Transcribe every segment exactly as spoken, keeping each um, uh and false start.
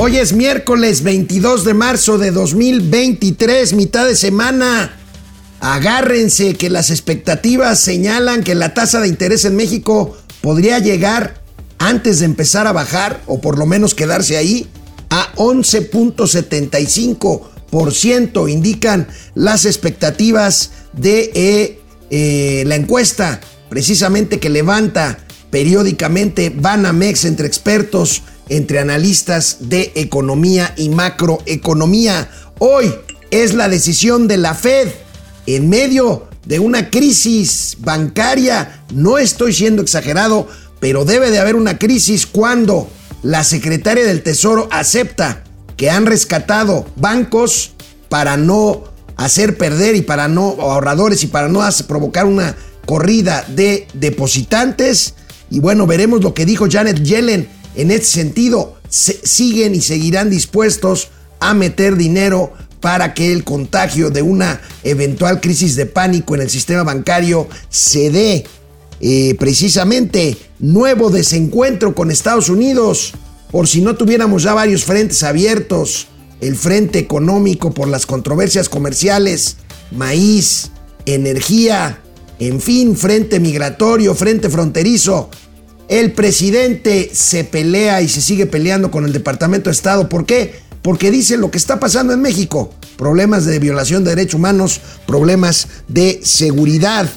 Hoy es miércoles veintidós de marzo de dos mil veintitrés, mitad de semana. Agárrense que las expectativas señalan que la tasa de interés en México podría llegar, antes de empezar a bajar, o por lo menos quedarse ahí, a once punto setenta y cinco por ciento, indican las expectativas de eh, eh, la encuesta, precisamente, que levanta periódicamente Banamex entre expertos, entre analistas de economía y macroeconomía. Hoy es la decisión de la Fed en medio de una crisis bancaria. No estoy siendo exagerado, pero debe de haber una crisis cuando la secretaria del Tesoro acepta que han rescatado bancos para no hacer perder y para no ahorradores y para no provocar una corrida de depositantes. Y bueno, veremos lo que dijo Janet Yellen en ese sentido. Se siguen y seguirán dispuestos a meter dinero para que el contagio de una eventual crisis de pánico en el sistema bancario se dé. Eh, precisamente, nuevo desencuentro con Estados Unidos, por si no tuviéramos ya varios frentes abiertos: el frente económico por las controversias comerciales, maíz, energía, en fin, frente migratorio, frente fronterizo. El presidente se pelea y se sigue peleando con el Departamento de Estado. ¿Por qué? Porque dice lo que está pasando en México: problemas de violación de derechos humanos, problemas de seguridad.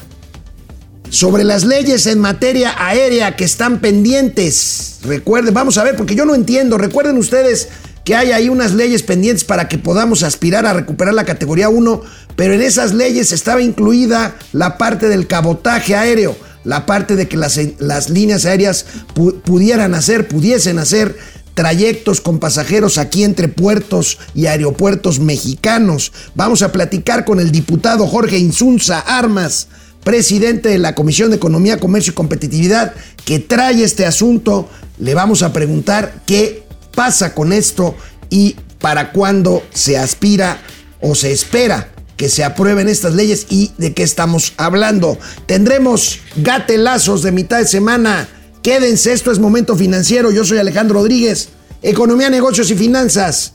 Sobre las leyes en materia aérea que están pendientes, recuerden, vamos a ver, porque yo no entiendo, recuerden ustedes que hay ahí unas leyes pendientes para que podamos aspirar a recuperar la categoría uno, pero en esas leyes estaba incluida la parte del cabotaje aéreo, la parte de que las, las líneas aéreas pu- pudieran hacer, pudiesen hacer trayectos con pasajeros aquí entre puertos y aeropuertos mexicanos. Vamos a platicar con el diputado Jorge Inzunza Armas, presidente de la Comisión de Economía, Comercio y Competitividad, que trae este asunto. Le vamos a preguntar qué pasa con esto y para cuándo se aspira o se espera que se aprueben estas leyes y de qué estamos hablando. Tendremos gatelazos de mitad de semana. Quédense, esto es Momento Financiero. Yo soy Alejandro Rodríguez, Economía, Negocios y Finanzas,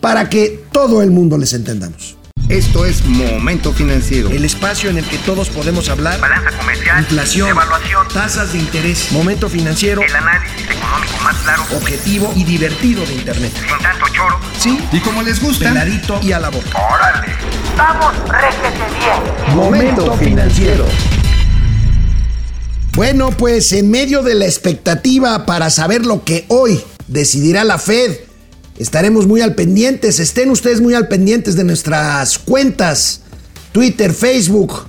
para que todo el mundo les entendamos. Esto es Momento Financiero, el espacio en el que todos podemos hablar. Balanza comercial, inflación, evaluación, tasas de interés. Momento Financiero, el análisis económico más claro, objetivo y divertido de internet. Sin tanto choro. Sí, y como les gusta, peladito y a la boca. ¡Órale! ¡Vamos, réjete bien! Momento Financiero. Bueno, pues en medio de la expectativa para saber lo que hoy decidirá la Fed, estaremos muy al pendientes, estén ustedes muy al pendientes de nuestras cuentas, Twitter, Facebook.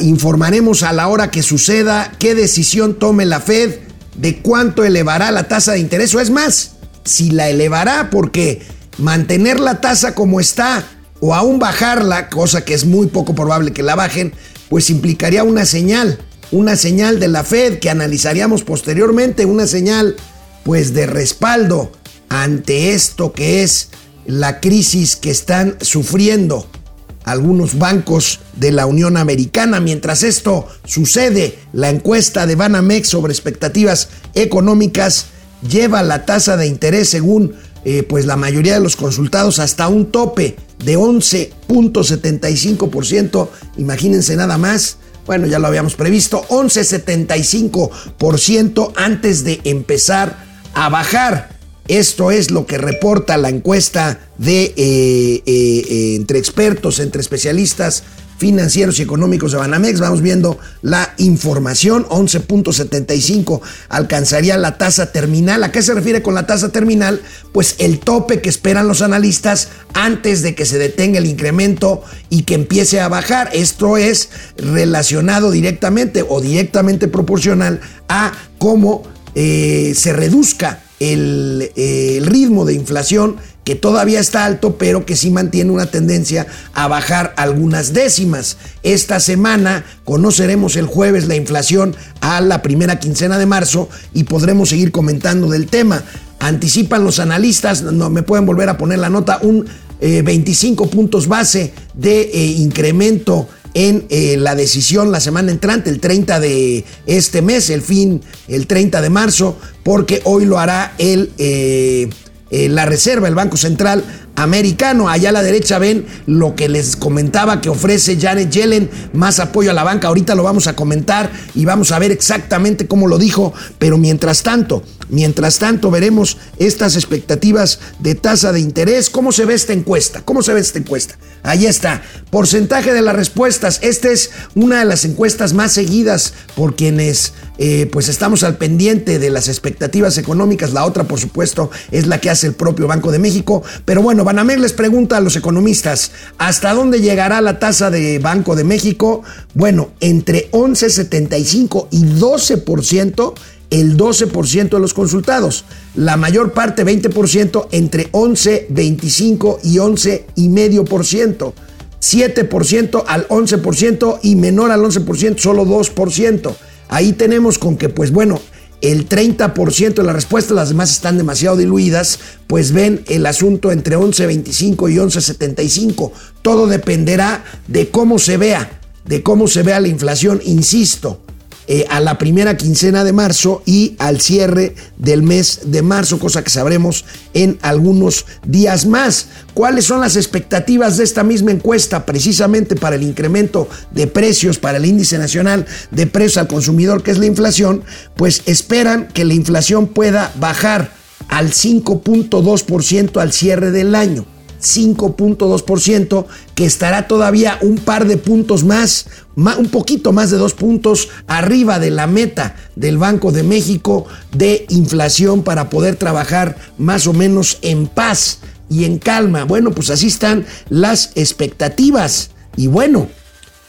Informaremos a la hora que suceda qué decisión tome la Fed, de cuánto elevará la tasa de interés, o es más, si la elevará, porque mantener la tasa como está o aún bajarla, cosa que es muy poco probable que la bajen, pues implicaría una señal, una señal de la Fed que analizaríamos posteriormente, una señal pues de respaldo ante esto que es la crisis que están sufriendo algunos bancos de la Unión Americana. Mientras esto sucede, la encuesta de Banamex sobre expectativas económicas lleva la tasa de interés, según eh, pues la mayoría de los consultados, hasta un tope de once punto setenta y cinco por ciento. Imagínense nada más. Bueno, ya lo habíamos previsto, once punto setenta y cinco por ciento antes de empezar a bajar. Esto es lo que reporta la encuesta de eh, eh, eh, entre expertos, entre especialistas financieros y económicos de Banamex. Vamos viendo la información. once punto setenta y cinco alcanzaría la tasa terminal. ¿A qué se refiere con la tasa terminal? Pues el tope que esperan los analistas antes de que se detenga el incremento y que empiece a bajar. Esto es relacionado directamente o directamente proporcional a cómo eh, se reduzca El, eh, el ritmo de inflación, que todavía está alto, pero que sí mantiene una tendencia a bajar algunas décimas. Esta semana conoceremos el jueves la inflación a la primera quincena de marzo y podremos seguir comentando del tema. Anticipan los analistas, no me pueden volver a poner la nota, un eh, veinticinco puntos base de eh, incremento en eh, la decisión la semana entrante, el treinta de este mes, el fin, el treinta de marzo, porque hoy lo hará el eh, eh, la Reserva, el Banco Central Americano. Allá a la derecha ven lo que les comentaba que ofrece Janet Yellen, más apoyo a la banca. Ahorita lo vamos a comentar y vamos a ver exactamente cómo lo dijo, pero mientras tanto, mientras tanto veremos estas expectativas de tasa de interés. ¿Cómo se ve esta encuesta? ¿Cómo se ve esta encuesta? Ahí está, porcentaje de las respuestas. Esta es una de las encuestas más seguidas por quienes eh, pues estamos al pendiente de las expectativas económicas. La otra, por supuesto, es la que hace el propio Banco de México, pero bueno, Banamex les pregunta a los economistas, ¿hasta dónde llegará la tasa de Banco de México? Bueno, entre once punto setenta y cinco y doce por ciento, el doce por ciento de los consultados. La mayor parte, veinte por ciento, entre once punto veinticinco y once punto cinco por ciento. siete por ciento al once por ciento y menor al once por ciento, solo dos por ciento. Ahí tenemos con que, pues bueno, el treinta por ciento de las respuestas, las demás están demasiado diluidas, pues ven el asunto entre once punto veinticinco y once punto setenta y cinco. Todo dependerá de cómo se vea, de cómo se vea la inflación, insisto, eh, a la primera quincena de marzo y al cierre del mes de marzo, cosa que sabremos en algunos días más. ¿Cuáles son las expectativas de esta misma encuesta? Precisamente para el incremento de precios, para el índice nacional de precios al consumidor, que es la inflación, pues esperan que la inflación pueda bajar al cinco punto dos por ciento al cierre del año. cinco punto dos por ciento, que estará todavía un par de puntos más, un poquito más de dos puntos arriba de la meta del Banco de México de inflación para poder trabajar más o menos en paz y en calma. Bueno, pues así están las expectativas. Y bueno,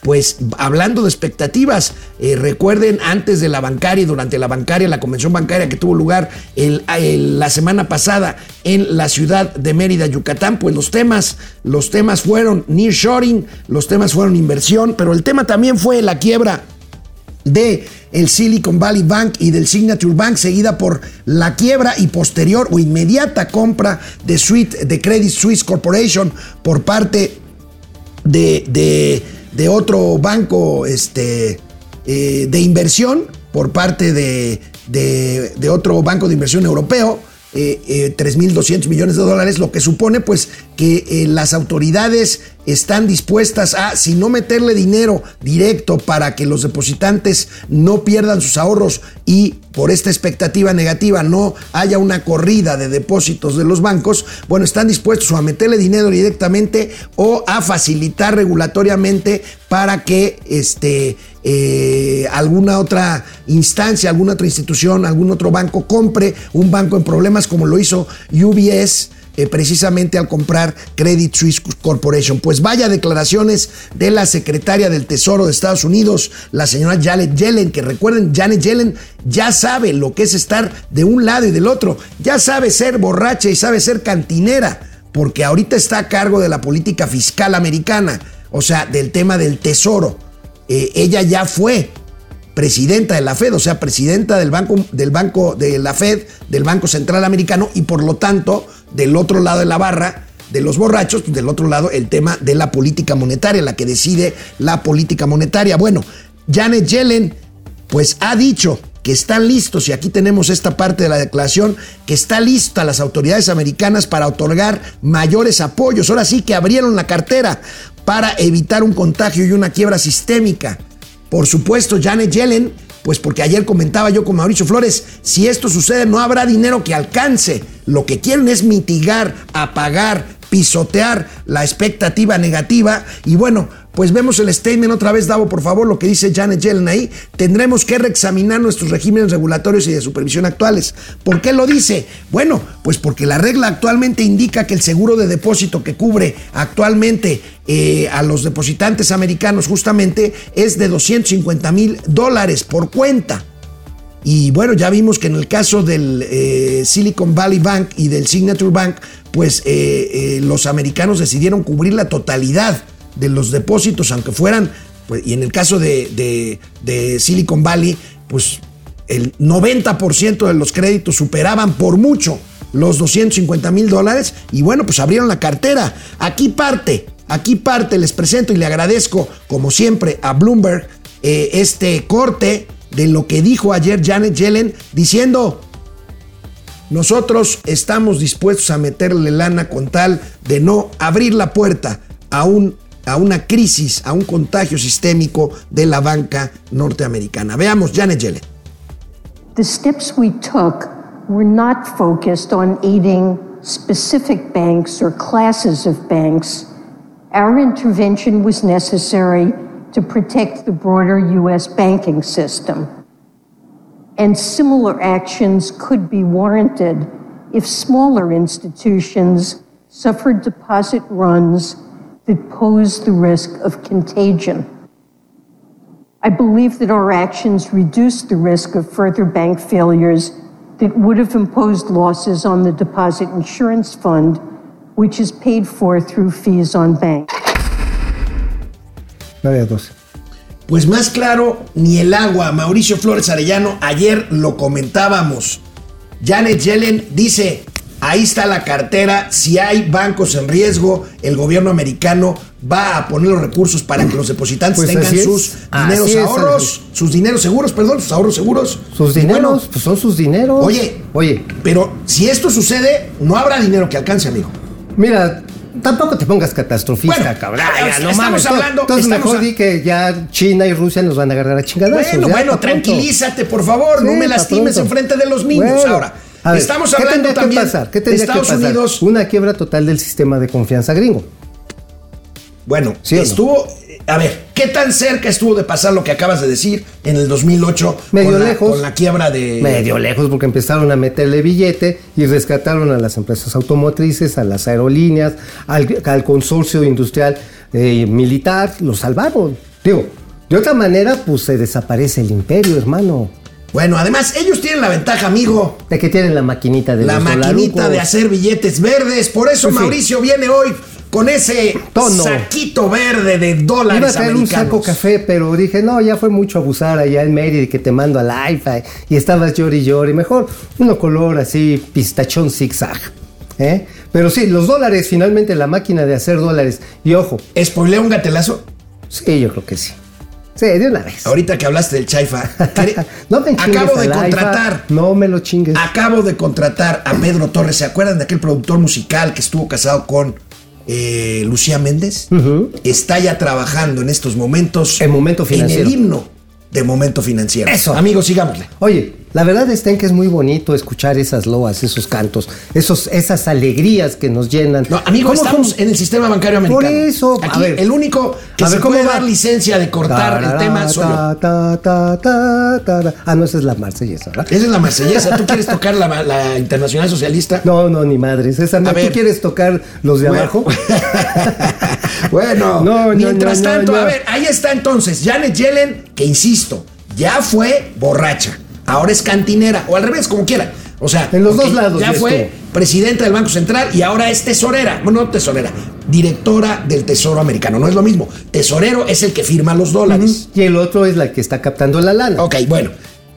pues hablando de expectativas, eh, recuerden, antes de la bancaria y durante la bancaria, la convención bancaria que tuvo lugar el, el, la semana pasada en la ciudad de Mérida, Yucatán, pues los temas, los temas fueron nearshoring, los temas fueron inversión, pero el tema también fue la quiebra de el Silicon Valley Bank y del Signature Bank, seguida por la quiebra y posterior o inmediata compra de suite de Credit Suisse Corporation por parte de... de de otro banco este, eh, de inversión, por parte de, de, de otro banco de inversión europeo, eh, eh, tres mil doscientos millones de dólares, lo que supone pues que eh, las autoridades están dispuestas a, si no meterle dinero directo para que los depositantes no pierdan sus ahorros y por esta expectativa negativa no haya una corrida de depósitos de los bancos, bueno, están dispuestos a meterle dinero directamente o a facilitar regulatoriamente para que este, eh, alguna otra instancia, alguna otra institución, algún otro banco compre un banco en problemas, como lo hizo U B S, Eh, precisamente al comprar Credit Suisse Corporation. Pues vaya declaraciones de la secretaria del Tesoro de Estados Unidos, la señora Janet Yellen, que recuerden, Janet Yellen ya sabe lo que es estar de un lado y del otro, ya sabe ser borracha y sabe ser cantinera, porque ahorita está a cargo de la política fiscal americana, o sea, del tema del Tesoro. Eh, ella ya fue presidenta de la F E D, o sea, presidenta del banco, del banco de la F E D, del Banco Central Americano, y por lo tanto, del otro lado de la barra de los borrachos, del otro lado el tema de la política monetaria, la que decide la política monetaria. Bueno, Janet Yellen pues ha dicho que están listos, y aquí tenemos esta parte de la declaración, que está lista las autoridades americanas para otorgar mayores apoyos. Ahora sí que abrieron la cartera para evitar un contagio y una quiebra sistémica. Por supuesto, Janet Yellen, pues porque ayer comentaba yo con Mauricio Flores, si esto sucede no habrá dinero que alcance. Lo que quieren es mitigar, apagar, pisotear la expectativa negativa. Y bueno, pues vemos el statement otra vez, Davo, por favor, lo que dice Janet Yellen ahí. Tendremos que reexaminar nuestros regímenes regulatorios y de supervisión actuales. ¿Por qué lo dice? Bueno, pues porque la regla actualmente indica que el seguro de depósito que cubre actualmente eh, a los depositantes americanos justamente es de doscientos cincuenta mil dólares por cuenta. Y bueno, ya vimos que en el caso del eh, Silicon Valley Bank y del Signature Bank, pues eh, eh, los americanos decidieron cubrir la totalidad de los depósitos, aunque fueran, pues, y en el caso de, de, de Silicon Valley, pues el noventa por ciento de los créditos superaban por mucho los doscientos cincuenta mil dólares, y bueno, pues abrieron la cartera. Aquí parte, aquí parte, les presento y le agradezco, como siempre, a Bloomberg eh, este corte de lo que dijo ayer Janet Yellen, diciendo, Nosotros estamos dispuestos a meterle lana con tal de no abrir la puerta a un, a una crisis, a un contagio sistémico de la banca norteamericana. Veamos, Janet Yellen. The steps we took were not focused on aiding specific banks or classes of banks. Our intervention was necessary to protect the broader U S banking system. And similar actions could be warranted if smaller institutions suffered deposit runs that pose the risk of contagion. I believe that our actions reduced the risk of further bank failures that would have imposed losses on the Deposit Insurance Fund, which is paid for through fees on banks. nine twelve. Pues más claro ni el agua. Mauricio Flores Arellano, ayer lo comentábamos. Janet Yellen dice, ahí está la cartera, si hay bancos en riesgo, el gobierno americano va a poner los recursos para que los depositantes pues tengan sus dineros es, ahorros, es. sus dineros seguros, perdón, sus ahorros seguros. Sus dineros, bueno, pues son sus dineros. Oye, oye, pero si esto sucede, no habrá dinero que alcance, amigo. Mira, tampoco te pongas catastrofista, bueno, cabrón. Ya, no estamos mames. hablando... Entonces estamos mejor a... di que ya China y Rusia nos van a agarrar a chingadazos. Bueno, ya, bueno, tranquilízate, por favor. Sí, no me lastimes en frente de los niños. Bueno, ahora, ver, estamos hablando ¿qué también que pasar? ¿Qué de Estados que pasar? Unidos. Una quiebra total del sistema de confianza gringo. Bueno, ¿sí estuvo... No? A ver, ¿qué tan cerca estuvo de pasar lo que acabas de decir en el dos mil ocho? Medio con lejos. La, con la quiebra de... Medio lejos, porque empezaron a meterle billete y rescataron a las empresas automotrices, a las aerolíneas, al, al consorcio industrial eh, militar. Lo salvaron. Digo, de otra manera, pues se desaparece el imperio, hermano. Bueno, además, ellos tienen la ventaja, amigo. De que tienen la maquinita de la los dolarucos. La maquinita de hacer billetes verdes. Por eso pues Mauricio sí. viene hoy... Con ese Tono. saquito verde de dólares americanos. Iba a traer americanos. un saco café, pero dije, no, ya fue mucho abusar allá en Mérida que te mando a la I F A y estabas llori y llori. Mejor uno color así, pistachón zigzag. ¿Eh? Pero sí, los dólares, finalmente la máquina de hacer dólares. Y ojo. ¿Spoilea un gatelazo? Sí, yo creo que sí. Sí, de una vez. Ahorita que hablaste del Chaifa, no me acabo de contratar. I F A, no me lo chingues. Acabo de contratar a Pedro Torres. ¿Se acuerdan de aquel productor musical que estuvo casado con... Eh, Lucía Méndez uh-huh. está ya trabajando en estos momentos el momento financiero. en el himno de Momento Financiero. Eso. Amigos, sigámosle. Oye, la verdad es que es muy bonito escuchar esas loas, esos cantos, esos, esas alegrías que nos llenan. No, amigos, estamos ¿cómo? en el sistema bancario americano. Por eso. Aquí, a ver, el único que a se ver, puede ¿cómo dar va? licencia de cortar tarara, el tema soy yo. Ta, ta, ta, ta, ah, no, esa es la marsellesa, ¿verdad? Esa es la marsellesa. ¿Tú quieres tocar la, la Internacional Socialista? No, no, ni madres. Esa no. A ¿Tú ver. quieres tocar los de bueno. abajo? Bueno, no, mientras no, no, tanto, no, no. a ver, ahí está entonces. Janet Yellen, que insisto, ya fue borracha. Ahora es cantinera, o al revés, como quiera. O sea, en los dos lados. Ya fue presidenta del Banco Central y ahora es tesorera. Bueno, no tesorera, directora del Tesoro Americano. No es lo mismo. Tesorero es el que firma los dólares. Uh-huh. Y el otro es la que está captando la lana. Ok, bueno.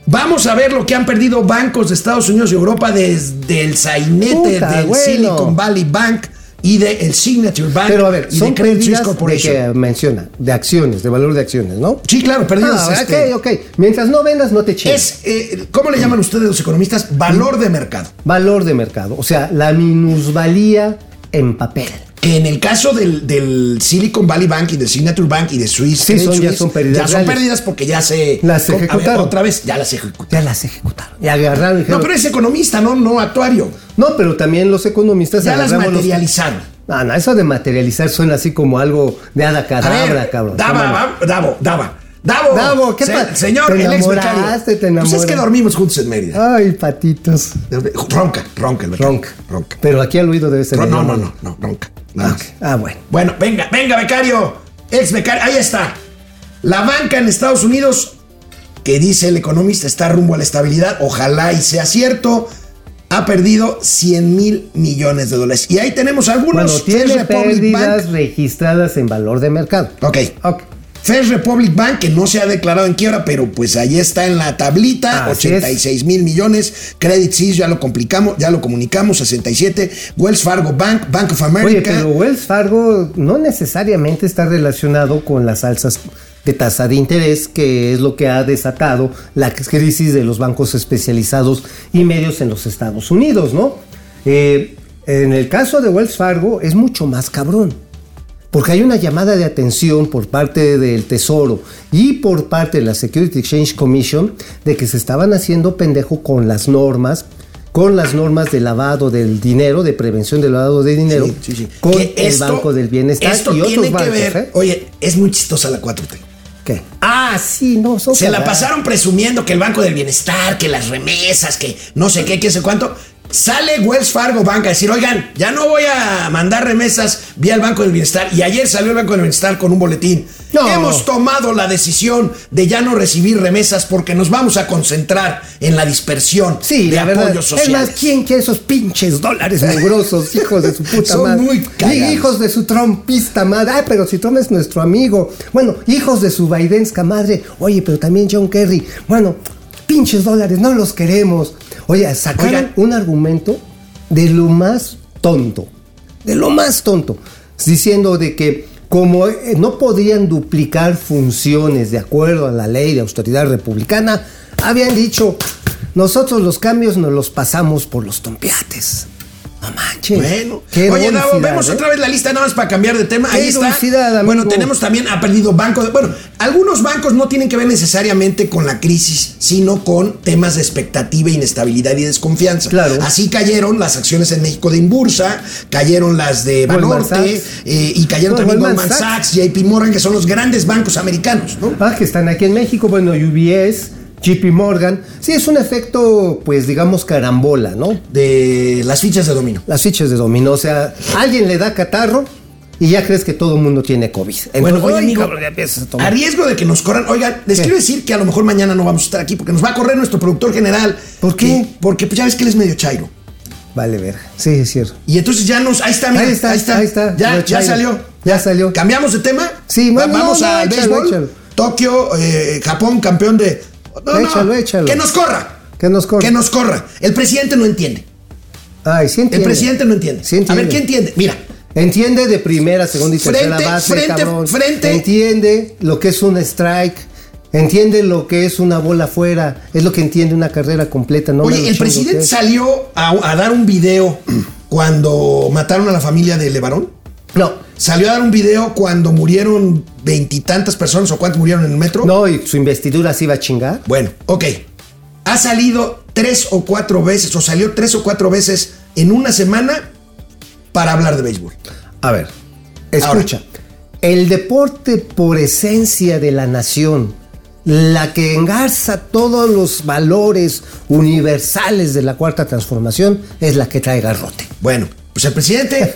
Vamos a ver lo que han perdido bancos de Estados Unidos y Europa desde el sainete Puta, del bueno. Silicon Valley Bank y del de Signature Bank. Pero a ver, y son de Credit Suisse Corporation. De que menciona, de acciones, de valor de acciones, ¿no? Sí, claro, pérdidas. Ah, este, ok, ok. Mientras no vendas, no te chingas. Es, eh, ¿cómo le llaman ustedes los economistas? Valor de mercado. Valor de mercado. O sea, la minusvalía en papel. Que en el caso del, del Silicon Valley Bank y del Signature Bank y de Swiss, sí, son, Swiss ya son pérdidas. Ya son pérdidas porque ya se... Las ejecutaron. Ver, otra vez, ya las ejecutaron. Ya las ejecutaron. Y agarraron... Dijeron, no, pero es economista, no, no actuario. No, pero también los economistas... Ya las materializaron. Los... No, no, eso de materializar suena así como algo de adacadabra, cabrón. Daba, daba, daba. Davo, Davo, ¿qué pasa? Se, señor, te el enamoraste, te enamoraste. Pues es que dormimos juntos en Mérida. Ay, patitos. Ronca, ronca, el ronca, ronca. Pero aquí al oído debe ser. No, no, no, no, no, ronca. Nada okay. más. Ah, bueno. Bueno, venga, venga, becario. Ex becario, ahí está. La banca en Estados Unidos, que dice el economista, está rumbo a la estabilidad. Ojalá y sea cierto. Ha perdido cien mil millones de dólares. Y ahí tenemos algunos. Bueno, tiene pérdidas registradas en valor de mercado. Ok. Ok. First Republic Bank, que no se ha declarado en quiebra, pero pues ahí está en la tablita, Así ochenta y seis mil millones. Credit Suisse, ya lo complicamos, ya lo comunicamos, sesenta y siete. Wells Fargo Bank, Bank of America. Oye, pero Wells Fargo no necesariamente está relacionado con las alzas de tasa de interés, que es lo que ha desatado la crisis de los bancos especializados y medios en los Estados Unidos, ¿no? Eh, en el caso de Wells Fargo es mucho más cabrón, porque hay una llamada de atención por parte del Tesoro y por parte de la Security Exchange Commission de que se estaban haciendo pendejo con las normas, con las normas de lavado del dinero, de prevención del lavado de dinero, sí, sí, sí. con que esto, el Banco del Bienestar esto y otros tiene bancos, que ver, ¿eh? Oye, es muy chistosa la cuatro T. ¿Qué? Ah, sí, no. Son se caray. la pasaron presumiendo que el Banco del Bienestar, que las remesas, que no sé qué, que sé cuánto. Sale Wells Fargo Bank a decir, oigan, ya no voy a mandar remesas vía el Banco del Bienestar. Y ayer salió el Banco del Bienestar con un boletín. No. Hemos tomado la decisión de ya no recibir remesas porque nos vamos a concentrar en la dispersión sí, de la apoyos verdad. sociales. Es más, ¿quién quiere esos pinches dólares mugrosos, hijos de su puta Son madre? Son muy cagados. Hijos de su trompista madre. Ay, pero si Trump es nuestro amigo. Bueno, hijos de su baidenska madre. Oye, pero también John Kerry. Bueno, pinches dólares, no los queremos. Oye, sacaron un argumento de lo más tonto, de lo más tonto, diciendo de que como no podían duplicar funciones de acuerdo a la ley de austeridad republicana, habían dicho, nosotros los cambios nos los pasamos por los tompiates. No manches. Bueno, oye, Davo, vemos ¿eh? otra vez la lista nada más para cambiar de tema. Ahí está. Bueno, tenemos también, ha perdido bancos. Bueno, algunos bancos no tienen que ver necesariamente con la crisis, sino con temas de expectativa, inestabilidad y desconfianza. Claro. Así cayeron las acciones en México de Inbursa, cayeron las de Banorte, eh, y cayeron no, también Goldman Sachs, J P Morgan, que son los grandes bancos americanos, ¿no? Ah, que están aquí en México. Bueno, U B S, J P Morgan, sí es un efecto, pues digamos carambola, ¿no? De las fichas de dominó. Las fichas de dominó, o sea, alguien le da catarro y ya crees que todo el mundo tiene COVID. Entonces, bueno, oye, amigo, cabrón, ya empiezas a tomar. A riesgo de que nos corran, oigan, les ¿Qué? quiero decir que a lo mejor mañana no vamos a estar aquí porque nos va a correr nuestro productor general. ¿Por qué? Que, porque pues ya ves que él es medio chairo. Vale, verga. Sí, es cierto. Y entonces ya nos, ahí está, mira, ahí está, ahí está, ahí está. Ya, ya salió. Ya salió. ¿Cambiamos de tema? Sí, bueno, vamos no, no, al béisbol. Tokio, eh, Japón, campeón de... No, échalo, no. échalo. Que nos corra. Que nos corra. Que nos corra. El presidente no entiende. Ay, sí entiende. El presidente no entiende. Sí entiende. A ver, ¿qué entiende? Mira. Entiende de primera, segunda y frente, tercera base, frente, cabrón. Frente. Entiende lo que es un strike. Entiende lo que es una bola afuera. Es lo que entiende una carrera completa. No Oye, el presidente salió a, a dar un video cuando mataron a la familia de LeBarón. No. Salió a dar un video cuando murieron veintitantas personas o cuántas murieron en el metro. No, y su investidura se iba a chingar. Bueno, ok. Ha salido tres o cuatro veces, o salió tres o cuatro veces en una semana para hablar de béisbol. A ver, escucha. Ahora, el deporte por esencia de la nación, la que engarza todos los valores universales de la Cuarta Transformación, es la que trae garrote. Bueno, pues el presidente...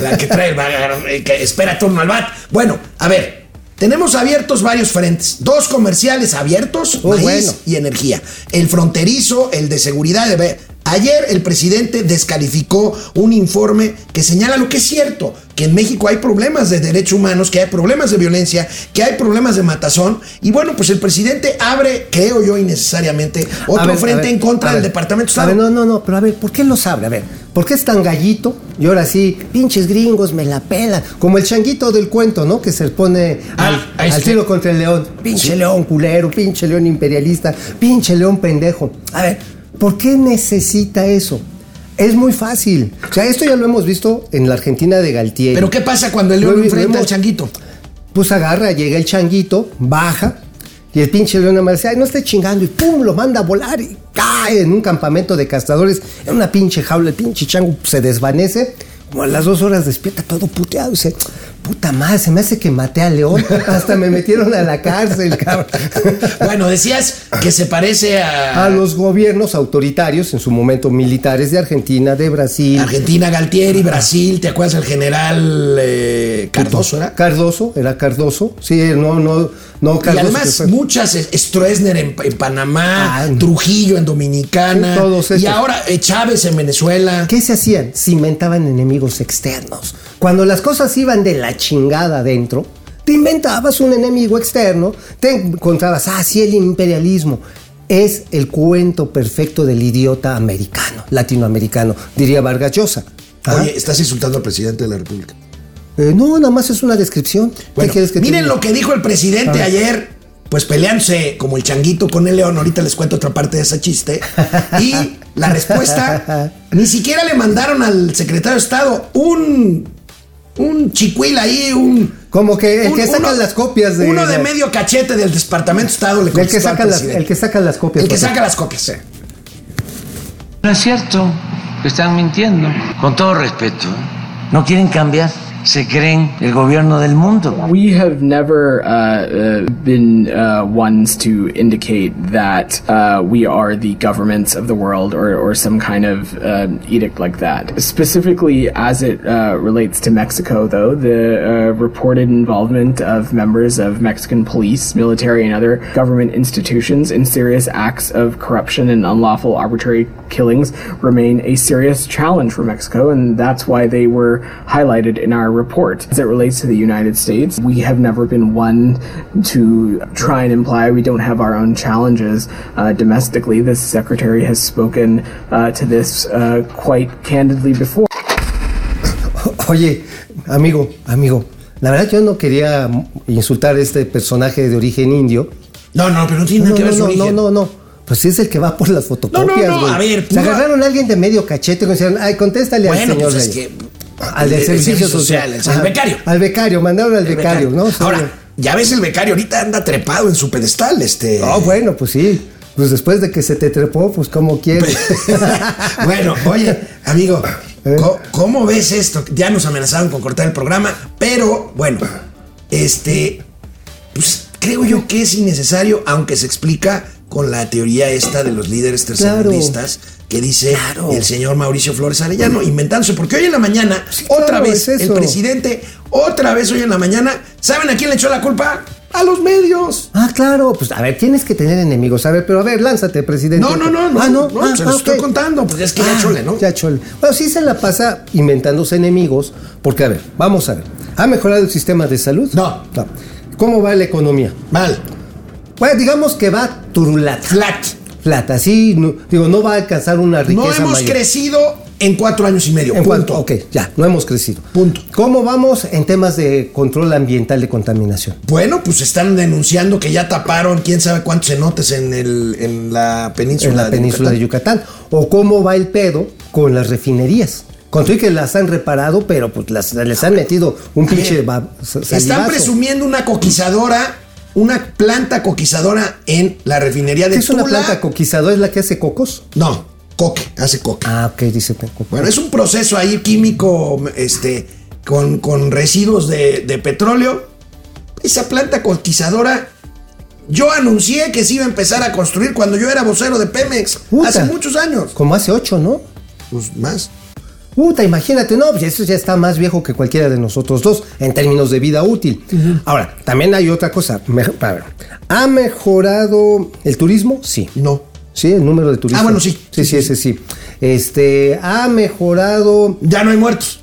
La que trae el que espera turno al bat. Bueno, a ver, tenemos abiertos varios frentes. Dos comerciales abiertos, oh, maíz bueno. y energía. El fronterizo, el de seguridad. A ver, ayer el presidente descalificó un informe que señala lo que es cierto, que en México hay problemas de derechos humanos, que hay problemas de violencia, que hay problemas de matazón. Y bueno, pues el presidente abre, creo yo, innecesariamente otro a ver, frente a ver, en contra del ver, Departamento de Estado. A ver, no, no, no, pero a ver, ¿por qué los abre? A ver, ¿por qué es tan gallito? Y ahora sí, pinches gringos, me la pela. Como el changuito del cuento, ¿no? Que se pone al, ah, al tiro que... contra el león. Pinche sí. león culero, pinche león imperialista, pinche león pendejo. A ver, ¿por qué necesita eso? Es muy fácil. O sea, esto ya lo hemos visto en la Argentina de Galtieri. ¿Pero qué pasa cuando el león enfrenta al changuito? Pues agarra, llega el changuito, baja, y el pinche león además dice, ay, no esté chingando, y pum, lo manda a volar, y cae en un campamento de cazadores, en una pinche jaula, el pinche chango se desvanece, como a las dos horas despierta todo puteado, y dice, puta madre, se me hace que maté al león, hasta me metieron a la cárcel, cabrón. Bueno, decías que se parece a... A los gobiernos autoritarios, en su momento militares de Argentina, de Brasil. Argentina, Galtieri, Brasil, ¿te acuerdas del general eh, Cardoso? ¿Era? Cardoso, era Cardoso, sí, no, no, no, Cardoso. Y además muchas, Stroessner en, en Panamá, ah, Trujillo en Dominicana, sí, todos estos. Y ahora eh, Chávez en Venezuela. ¿Qué se hacían? Se inventaban enemigos externos. Cuando las cosas iban de la chingada adentro, te inventabas un enemigo externo, te encontrabas, ah, sí, el imperialismo. Es el cuento perfecto del idiota americano, latinoamericano, diría Vargas Llosa. ¿Ah? Oye, estás insultando al presidente de la República. Eh, no, nada más es una descripción. Bueno, ¿qué que miren lo que dijo el presidente ayer, pues peleándose como el changuito con el león. Ahorita les cuento otra parte de ese chiste. Y la respuesta, ni siquiera le mandaron al secretario de Estado un, un chicuil ahí, un... Como que el un, que saca las copias de... Uno de medio cachete del Departamento de Estado le contestó el que saca al presidente. Las, el que saca las copias. El que saca las copias. No es cierto que están mintiendo. Con todo respeto, no quieren cambiar. Se creen el gobierno del mundo. We have never uh, uh, been uh, ones to indicate that uh, we are the governments of the world or, or some kind of uh, edict like that. Specifically as it uh, relates to Mexico, though, the uh, reported involvement of members of Mexican police, military, and other government institutions in serious acts of corruption and unlawful arbitrary killings remain a serious challenge for Mexico, and that's why they were highlighted in our report. As it relates to the United States, we have never been one to try and imply we don't have our own challenges uh, domestically. The Secretary has spoken uh, to this uh, quite candidly before. Oye, amigo, amigo, la verdad yo no quería insultar a este personaje de origen indio. No, no, pero no tiene nada que ver su origen. No, no, no, pues es el que va por las fotocopias, güey. No, no, no, a ver. Se agarraron a alguien de medio cachete y dijeron, ay, contéstale al señor. Bueno, pues es que... Al de servicios sociales, al becario. Al becario, mandaron al becario, ¿no? Ahora, ya ves el becario, ahorita anda trepado en su pedestal, este. Oh, bueno, pues sí. Pues después de que se te trepó, pues como quieres. Bueno, oye, amigo, ¿cómo ves esto? Ya nos amenazaron con cortar el programa, pero bueno, este, pues creo yo que es innecesario, aunque se explica con la teoría esta de los líderes tercermundistas. Claro. Que dice claro. El señor Mauricio Flores Arellano, inventándose, porque hoy en la mañana, sí, otra claro, vez, es el presidente, otra vez hoy en la mañana, ¿saben a quién le echó la culpa? A los medios. Ah, claro, pues a ver, tienes que tener enemigos, a ver, pero a ver, lánzate, presidente. No, no, no, no, ah, no, no, ah, se los ah, estoy okay. contando, pues es que ah, ya chole, ¿no? Ya chole. Bueno, sí se la pasa inventándose enemigos, porque a ver, vamos a ver, ¿ha mejorado el sistema de salud? No. no. ¿Cómo va la economía? Mal. Pues digamos que va turulata. Flat. Plata, sí, no, digo, no va a alcanzar una riqueza mayor. No hemos mayor. crecido en cuatro años y medio, en punto. Cuanto, ok, ya, no hemos crecido. Punto. ¿Cómo vamos en temas de control ambiental de contaminación? Bueno, pues están denunciando que ya taparon quién sabe cuántos cenotes en, el, en la península, en la de, península Yucatán. de Yucatán. ¿O cómo va el pedo con las refinerías? Conté que las han reparado, pero pues las, les han metido un pinche salivazo. Están presumiendo una coquizadora... Una planta coquizadora en la refinería de Tula. ¿Es una planta coquizadora? ¿Es la que hace cocos? No, coque, hace coque. Ah, ok, dice coque. Bueno, es un proceso ahí químico este, con, con residuos de, de petróleo. Esa planta coquizadora, yo anuncié que se iba a empezar a construir cuando yo era vocero de Pemex. Puta, hace muchos años. Como hace ocho, ¿no? Pues más. Puta, imagínate, no, eso ya está más viejo que cualquiera de nosotros dos en términos de vida útil. Uh-huh. Ahora, también hay otra cosa. ¿Ha mejorado el turismo? Sí. No. Sí, el número de turistas. Ah, bueno, sí. Sí, sí, sí, ese sí. Este, ¿ha mejorado? Ya no hay muertos.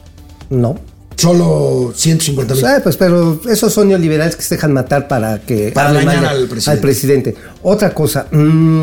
No. Solo ciento cincuenta mil. Ah, pues, pero esos son neoliberales que se dejan matar para que... Para dañar al presidente. Al presidente. Otra cosa. Mm,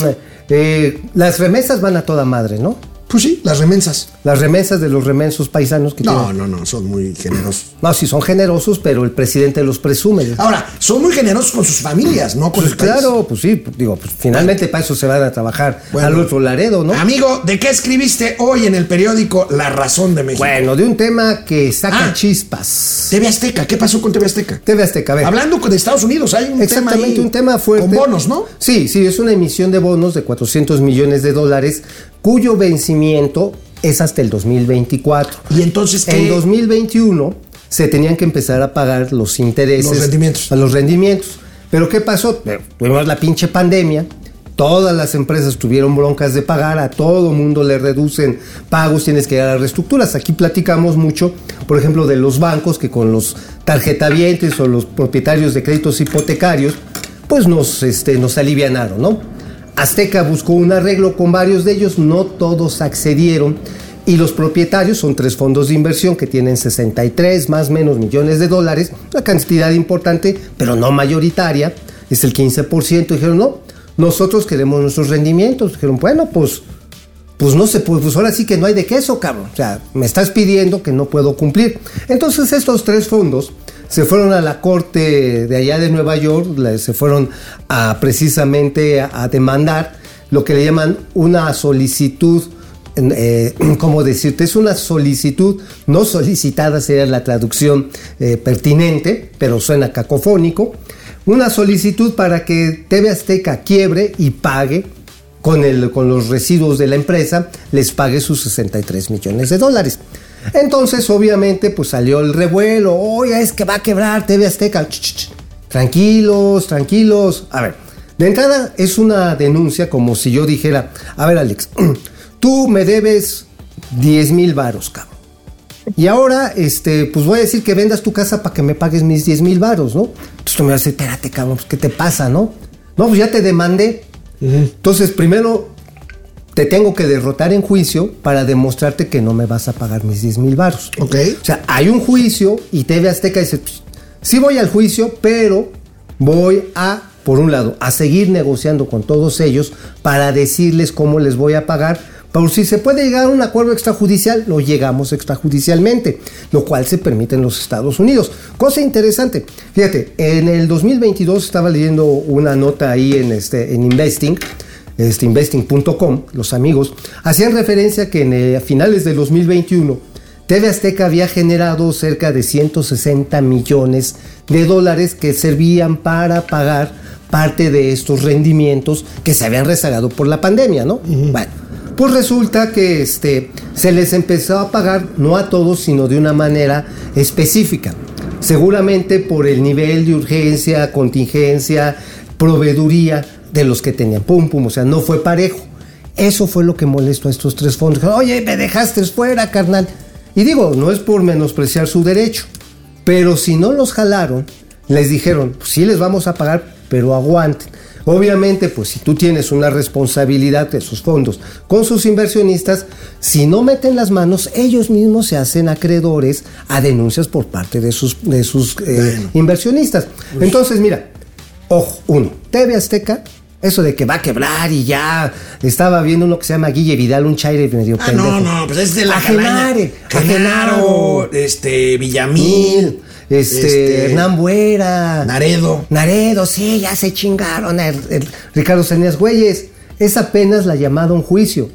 eh, las remesas van a toda madre, ¿no? Pues sí, las remesas. Las remesas de los remensos paisanos que no, tienen. No, no, no, son muy generosos. No, sí, son generosos, pero el presidente los presume. Ahora, son muy generosos con sus familias, no con pues el claro, país. Pues sí, digo, pues finalmente para eso se van a trabajar bueno, al otro Laredo, ¿no? Amigo, ¿de qué escribiste hoy en el periódico La Razón de México? Bueno, de un tema que saca ah, chispas. T V Azteca, ¿qué pasó con T V Azteca? T V Azteca, a ver. Hablando de Estados Unidos, hay un tema ahí, un tema fuerte. Con bonos, ¿no? Sí, sí, es una emisión de bonos de cuatrocientos millones de dólares, cuyo vencimiento es hasta el dos mil veinticuatro. ¿Y entonces qué? En dos mil veintiuno se tenían que empezar a pagar los intereses. Los rendimientos. A los rendimientos. ¿Pero qué pasó? Tuvimos la pinche pandemia. Todas las empresas tuvieron broncas de pagar. A todo mundo le reducen pagos. Tienes que dar a reestructuras. Aquí platicamos mucho, por ejemplo, de los bancos que con los tarjetavientes o los propietarios de créditos hipotecarios, pues nos, este, nos alivianaron, ¿no? Azteca buscó un arreglo con varios de ellos, no todos accedieron y los propietarios son tres fondos de inversión que tienen sesenta y tres más o menos millones de dólares, una cantidad importante pero no mayoritaria, es el quince por ciento, dijeron no, nosotros queremos nuestros rendimientos, dijeron bueno pues pues no se puede, pues ahora sí que no hay de queso, cabrón. O sea, me estás pidiendo que no puedo cumplir. Entonces estos tres fondos se fueron a la corte de allá de Nueva York, se fueron a precisamente a, a demandar lo que le llaman una solicitud, eh, ¿cómo decirte? Es una solicitud no solicitada, sería la traducción eh, pertinente, pero suena cacofónico. Una solicitud para que T V Azteca quiebre y pague con, el, con los residuos de la empresa, les pague sus sesenta y tres millones de dólares. Entonces, obviamente, pues salió el revuelo. Oye, es que va a quebrar T V Azteca. Ch, ch, ch. Tranquilos, tranquilos. A ver, de entrada es una denuncia como si yo dijera, a ver, Alex, tú me debes diez mil varos, cabrón. Y ahora, este, pues voy a decir que vendas tu casa para que me pagues mis diez mil varos, ¿no? Entonces tú me vas a decir, espérate, cabrón, ¿qué te pasa, no? No, pues ya te demandé. Uh-huh. Entonces, primero... te tengo que derrotar en juicio para demostrarte que no me vas a pagar mis diez mil varos. Ok. O sea, hay un juicio y T V Azteca dice, pues, sí voy al juicio, pero voy a, por un lado, a seguir negociando con todos ellos para decirles cómo les voy a pagar. Por si se puede llegar a un acuerdo extrajudicial, lo llegamos extrajudicialmente, lo cual se permite en los Estados Unidos. Cosa interesante, fíjate, en el dos mil veintidós estaba leyendo una nota ahí en, este, en Investing. Este, Investing punto com, los amigos, hacían referencia que en, eh, a finales de dos mil veintiuno T V Azteca había generado cerca de ciento sesenta millones de dólares que servían para pagar parte de estos rendimientos que se habían rezagado por la pandemia, ¿no? Uh-huh. Bueno, pues resulta que este, se les empezó a pagar, no a todos, sino de una manera específica. Seguramente por el nivel de urgencia, contingencia, proveeduría de los que tenían, pum, pum, o sea, no fue parejo. Eso fue lo que molestó a estos tres fondos. Oye, me dejaste fuera, carnal. Y digo, no es por menospreciar su derecho, pero si no los jalaron, les dijeron, pues sí les vamos a pagar, pero aguanten. Obviamente, pues si tú tienes una responsabilidad de esos fondos con sus inversionistas, si no meten las manos, ellos mismos se hacen acreedores a denuncias por parte de sus, de sus eh, inversionistas. Entonces, mira, ojo, uno, T V Azteca, eso de que va a quebrar y ya. Estaba viendo uno que se llama Guille Vidal, un chaire medio ah, pendejo. Ah, no, no, pues es de la Agenare, calaña. Genaro, este, Villamil, este, este, Hernán Buera. Naredo. Naredo, sí, ya se chingaron. El, el Ricardo Salinas Güeyes. Es apenas la llamada a un juicio.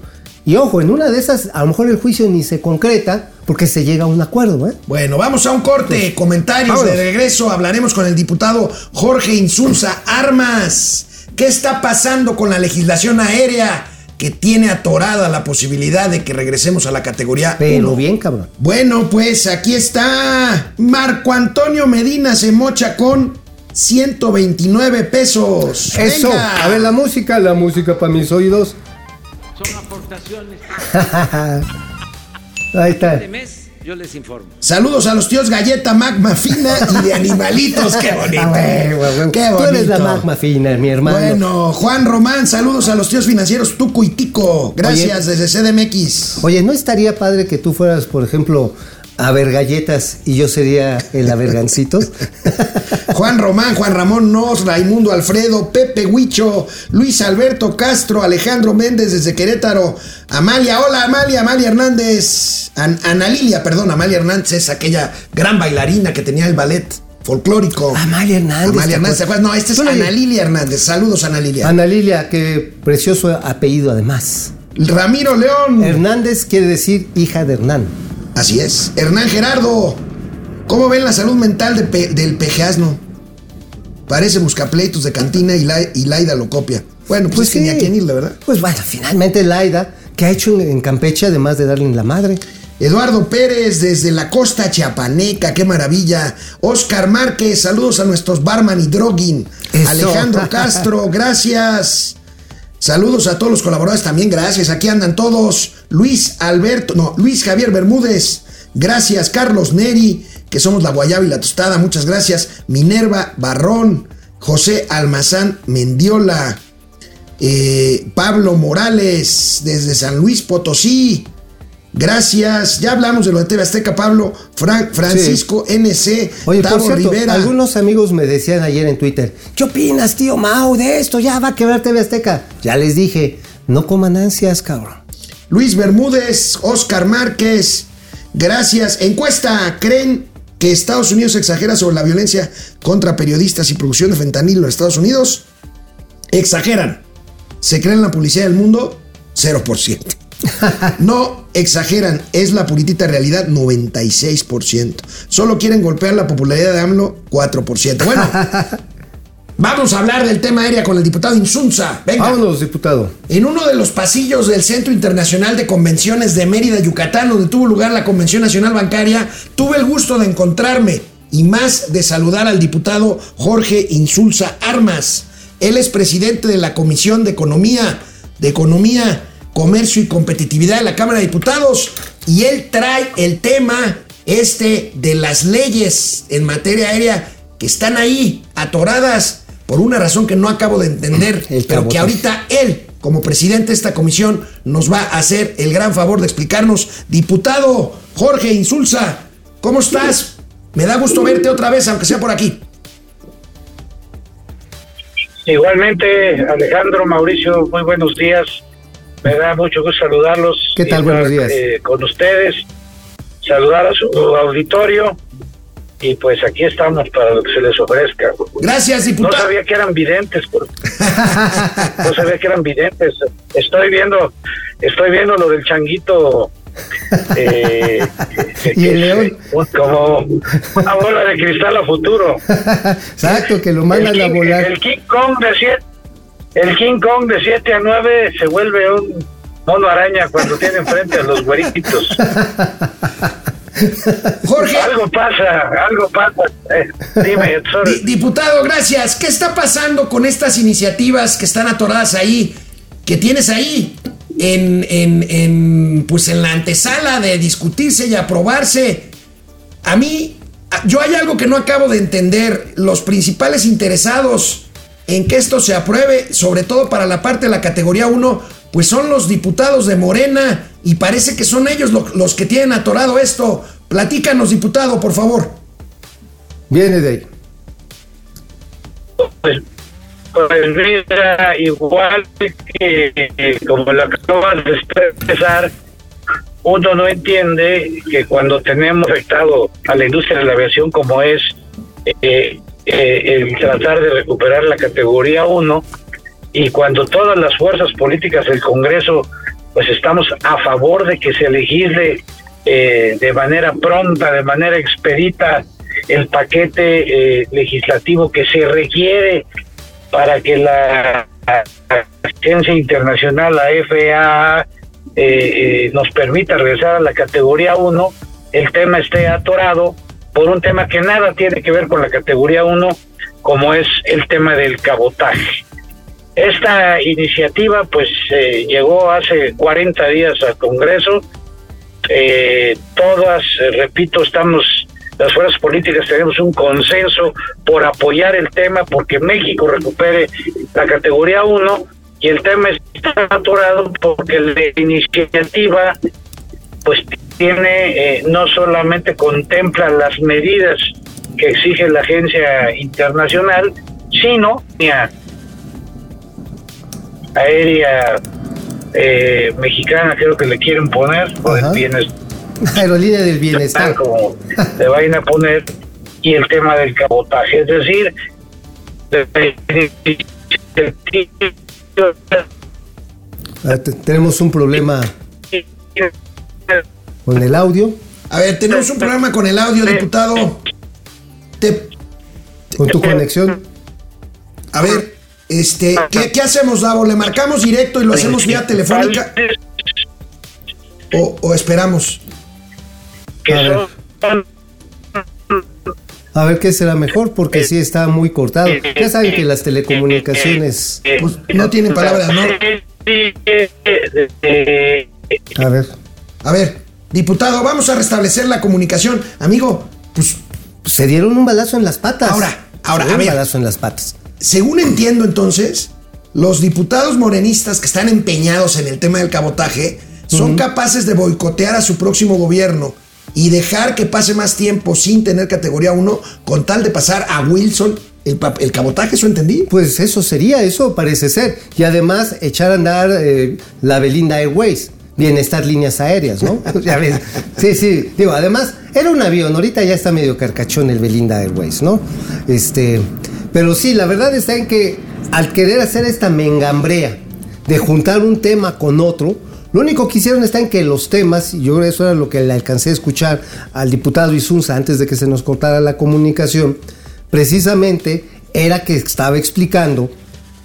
Y ojo, en una de esas, a lo mejor el juicio ni se concreta porque se llega a un acuerdo, ¿eh? Bueno, vamos a un corte. Pues, comentarios, vámonos. De regreso hablaremos con el diputado Jorge Inzunza Armas. ¿Qué está pasando con la legislación aérea que tiene atorada la posibilidad de que regresemos a la categoría Pero uno? Bien, cabrón. Bueno, pues aquí está. Marco Antonio Medina se mocha con ciento veintinueve pesos. Eso. Venga. A ver, la música, la música para mis oídos. Son aportaciones. Ahí está. Yo les informo. Saludos a los tíos Galleta, Magma Fina y de Animalitos. ¡Qué bonito! Bueno, bueno, ¡qué bonito! Tú eres la Magma Fina, mi hermano. Bueno, Juan Román, saludos a los tíos financieros Tuco y Tico. Gracias, oye, desde C D M X. Oye, ¿no estaría padre que tú fueras, por ejemplo, a ver galletas y yo sería el Avergancitos? Juan Román, Juan Ramón Nos, Raimundo Alfredo, Pepe Huicho, Luis Alberto Castro, Alejandro Méndez desde Querétaro, Amalia, hola Amalia, Amalia Hernández, An- Ana Lilia, perdón, Amalia Hernández es aquella gran bailarina que tenía el ballet folclórico. Amalia Hernández. Amalia Hernández, ¿te acuerdas? No, esta es bueno, Ana Lilia Hernández, saludos Ana Lilia. Ana Lilia, qué precioso apellido además. Ramiro León. Hernández quiere decir hija de Hernán. Así es. Hernán Gerardo, ¿cómo ven la salud mental de pe- del pejasno? Parece buscapleitos de cantina y, la- y Laida lo copia. Bueno, pues, pues sí. Que ni a quién irle, ¿verdad? Pues bueno, finalmente Laida, ¿qué ha hecho en Campeche además de darle en la madre? Eduardo Pérez, desde la costa chiapaneca, qué maravilla. Oscar Márquez, saludos a nuestros barman y droguin. Eso. Alejandro Castro, gracias. Saludos a todos los colaboradores también, gracias. Aquí andan todos. Luis Alberto, no, Luis Javier Bermúdez. Gracias, Carlos Neri, que somos la guayaba y la tostada. Muchas gracias. Minerva Barrón, José Almazán Mendiola, eh, Pablo Morales desde San Luis Potosí. Gracias. Ya hablamos de lo de T V Azteca, Pablo, Frank, Francisco, sí. N C, oye, Tavo, por cierto, Rivera. Algunos amigos me decían ayer en Twitter, ¿qué opinas, tío Mau, de esto? Ya va a quebrar T V Azteca. Ya les dije, no coman ansias, cabrón. Luis Bermúdez, Oscar Márquez, gracias. Encuesta, ¿creen que Estados Unidos exagera sobre la violencia contra periodistas y producción de fentanilo en Estados Unidos? Exageran. ¿Se creen la policía del mundo? cero por ciento. No exageran, es la puritita realidad, noventa y seis por ciento. Solo quieren golpear la popularidad de AMLO, cuatro por ciento. Bueno, vamos a hablar del tema aérea con el diputado Inzunza. Venga. Vámonos, diputado. En uno de los pasillos del Centro Internacional de Convenciones de Mérida, Yucatán, donde tuvo lugar la Convención Nacional Bancaria, tuve el gusto de encontrarme y más de saludar al diputado Jorge Inzunza Armas. Él es presidente de la Comisión de Economía, de Economía, Comercio y Competitividad de la Cámara de Diputados, y él trae el tema este de las leyes en materia aérea que están ahí atoradas por una razón que no acabo de entender, pero que ahorita él, como presidente de esta comisión, nos va a hacer el gran favor de explicarnos. Diputado Jorge Inzunza, ¿cómo estás? Me da gusto verte otra vez, aunque sea por aquí. Igualmente, Alejandro, Mauricio, muy buenos días. Me da mucho gusto saludarlos. ¿Qué tal? Buenos días. Eh, con ustedes, saludar a su auditorio y pues aquí estamos para lo que se les ofrezca. Gracias, diputado. No sabía que eran videntes. Por... no sabía que eran videntes. Estoy viendo, estoy viendo lo del changuito. Eh, y el león como una bola de cristal a futuro. Exacto, que lo mandan a volar. El King Kong de siete, el King Kong de siete a nueve se vuelve un mono araña cuando tiene enfrente a los güeritos. Jorge, algo pasa, algo pasa. Eh, dime, sorry. Diputado, gracias. ¿Qué está pasando con estas iniciativas que están atoradas ahí, que tienes ahí? En, en, en, pues en la antesala de discutirse y aprobarse. A mí, yo hay algo que no acabo de entender. Los principales interesados en que esto se apruebe, sobre todo para la parte de la categoría uno, pues son los diputados de Morena y parece que son ellos lo, los que tienen atorado esto. Platícanos, diputado, por favor. Viene de ahí. Pues. Pues mira, igual que como lo acabas de expresar, uno no entiende que cuando tenemos afectado a la industria de la aviación como es eh, eh, el tratar de recuperar la categoría uno, y cuando todas las fuerzas políticas del Congreso pues estamos a favor de que se legisle eh, de manera pronta, de manera expedita el paquete eh, legislativo que se requiere para que la agencia internacional, la F A A, eh, eh, nos permita regresar a la categoría uno, el tema esté atorado por un tema que nada tiene que ver con la categoría uno, como es el tema del cabotaje. Esta iniciativa pues eh, llegó hace cuarenta días al Congreso. Eh, todas, eh, repito, estamos... las fuerzas políticas tenemos un consenso por apoyar el tema porque México recupere la categoría uno y el tema está atorado porque la iniciativa pues tiene, eh, no solamente contempla las medidas que exige la agencia internacional, sino aérea eh, mexicana, creo que le quieren poner, o del bienestar. Aerolínea del Bienestar, como le vayan a poner, y el tema del cabotaje, es decir, ah, te, tenemos un problema con el audio. A ver, tenemos un problema con el audio, diputado. Te, con tu conexión. A ver, este, ¿qué, qué hacemos, Davo? ¿Le marcamos directo y lo hacemos vía telefónica o, o esperamos? A ver. A ver qué será mejor, porque sí está muy cortado. Ya saben que las telecomunicaciones pues, no tienen palabras, ¿no? A ver. A ver, diputado, vamos a restablecer la comunicación. Amigo, pues... se dieron un balazo en las patas. Ahora, ahora, a ver. Un balazo en las patas. Según entiendo, entonces, los diputados morenistas que están empeñados en el tema del cabotaje son uh-huh. capaces de boicotear a su próximo gobierno y dejar que pase más tiempo sin tener categoría uno con tal de pasar a Wilson el, el cabotaje, ¿eso entendí? Pues eso sería, eso parece ser. Y además echar a andar eh, la Belinda Airways, Bienestar líneas aéreas, ¿no? Ya ves. Sí, sí. Digo, además, era un avión. Ahorita ya está medio carcachón el Belinda Airways, ¿no? Este, pero sí, la verdad está en que al querer hacer esta mengambrea de juntar un tema con otro, lo único que hicieron está en que los temas, y yo eso era lo que le alcancé a escuchar al diputado Inzunza antes de que se nos cortara la comunicación, precisamente era que estaba explicando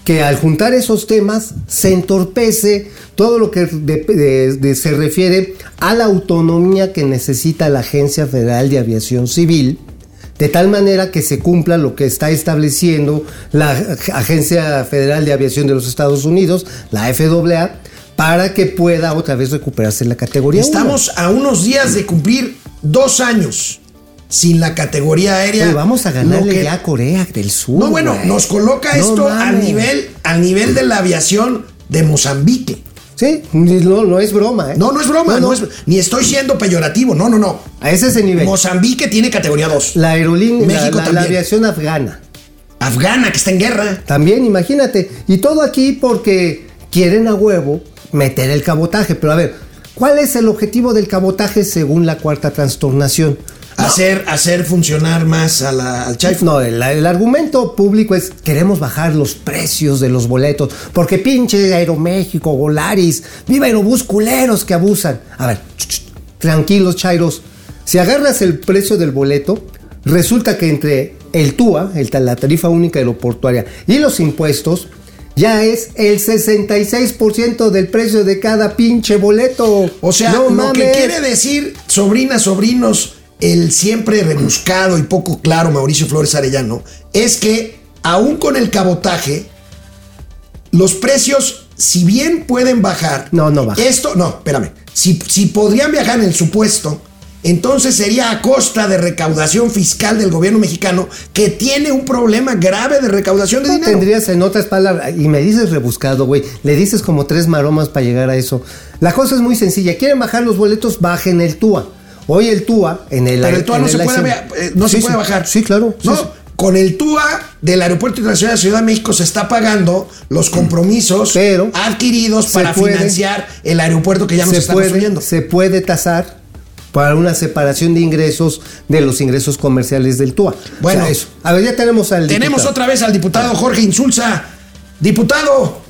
que al juntar esos temas se entorpece todo lo que de, de, de, se refiere a la autonomía que necesita la Agencia Federal de Aviación Civil, de tal manera que se cumpla lo que está estableciendo la Agencia Federal de Aviación de los Estados Unidos, la F A A, para que pueda otra vez recuperarse la categoría. Estamos uno. A unos días de cumplir dos años sin la categoría aérea. Oye, vamos a ganarle que... ya a Corea del Sur. No, bueno, wey. Nos coloca no esto mames. al nivel, al nivel de la aviación de Mozambique. Sí, no, no es broma. ¿eh? No, no es broma. No, no. No es, ni estoy siendo peyorativo. No, no, no. A ese es el nivel. Mozambique tiene categoría dos. La aerolínea, México la, la, la aviación afgana. Afgana, que está en guerra. También, imagínate. Y todo aquí porque quieren a huevo meter el cabotaje. Pero a ver, ¿cuál es el objetivo del cabotaje según la cuarta trastornación? No. Hacer, hacer funcionar más a la, al Chaifo. No, el, el argumento público es queremos bajar los precios de los boletos, porque pinche Aeroméxico, Volaris, viva Aerobús, culeros que abusan. A ver, tranquilos, chairos. Si agarras el precio del boleto, resulta que entre el T U A, el, la tarifa única aeroportuaria, y los impuestos, ya es el sesenta y seis por ciento del precio de cada pinche boleto. O sea, no lo mames. Que quiere decir, sobrinas, sobrinos, el siempre rebuscado y poco claro Mauricio Flores Arellano, es que aún con el cabotaje, los precios, si bien pueden bajar... No, no bajan. Esto, no, espérame. Si, si podrían viajar en el supuesto, entonces sería a costa de recaudación fiscal del gobierno mexicano, que tiene un problema grave de recaudación de no dinero. Tendrías en otras palabras, y me dices rebuscado, güey, le dices como tres maromas para llegar a eso. La cosa es muy sencilla. ¿Quieren bajar los boletos? Bajen el T U A. Hoy el T U A en el aeropuerto. Pero el T U A no, se puede, eh, no sí, se puede bajar. Sí, claro. No, sí, sí. Con el T U A del Aeropuerto Internacional de Ciudad de México se está pagando los compromisos pero adquiridos para puede, financiar el aeropuerto que ya nos están construyendo. Se puede tasar para una separación de ingresos de los ingresos comerciales del T U A. Bueno, o sea, eso. A ver, ya tenemos al Tenemos diputado. otra vez al diputado Jorge Inzunza. Diputado.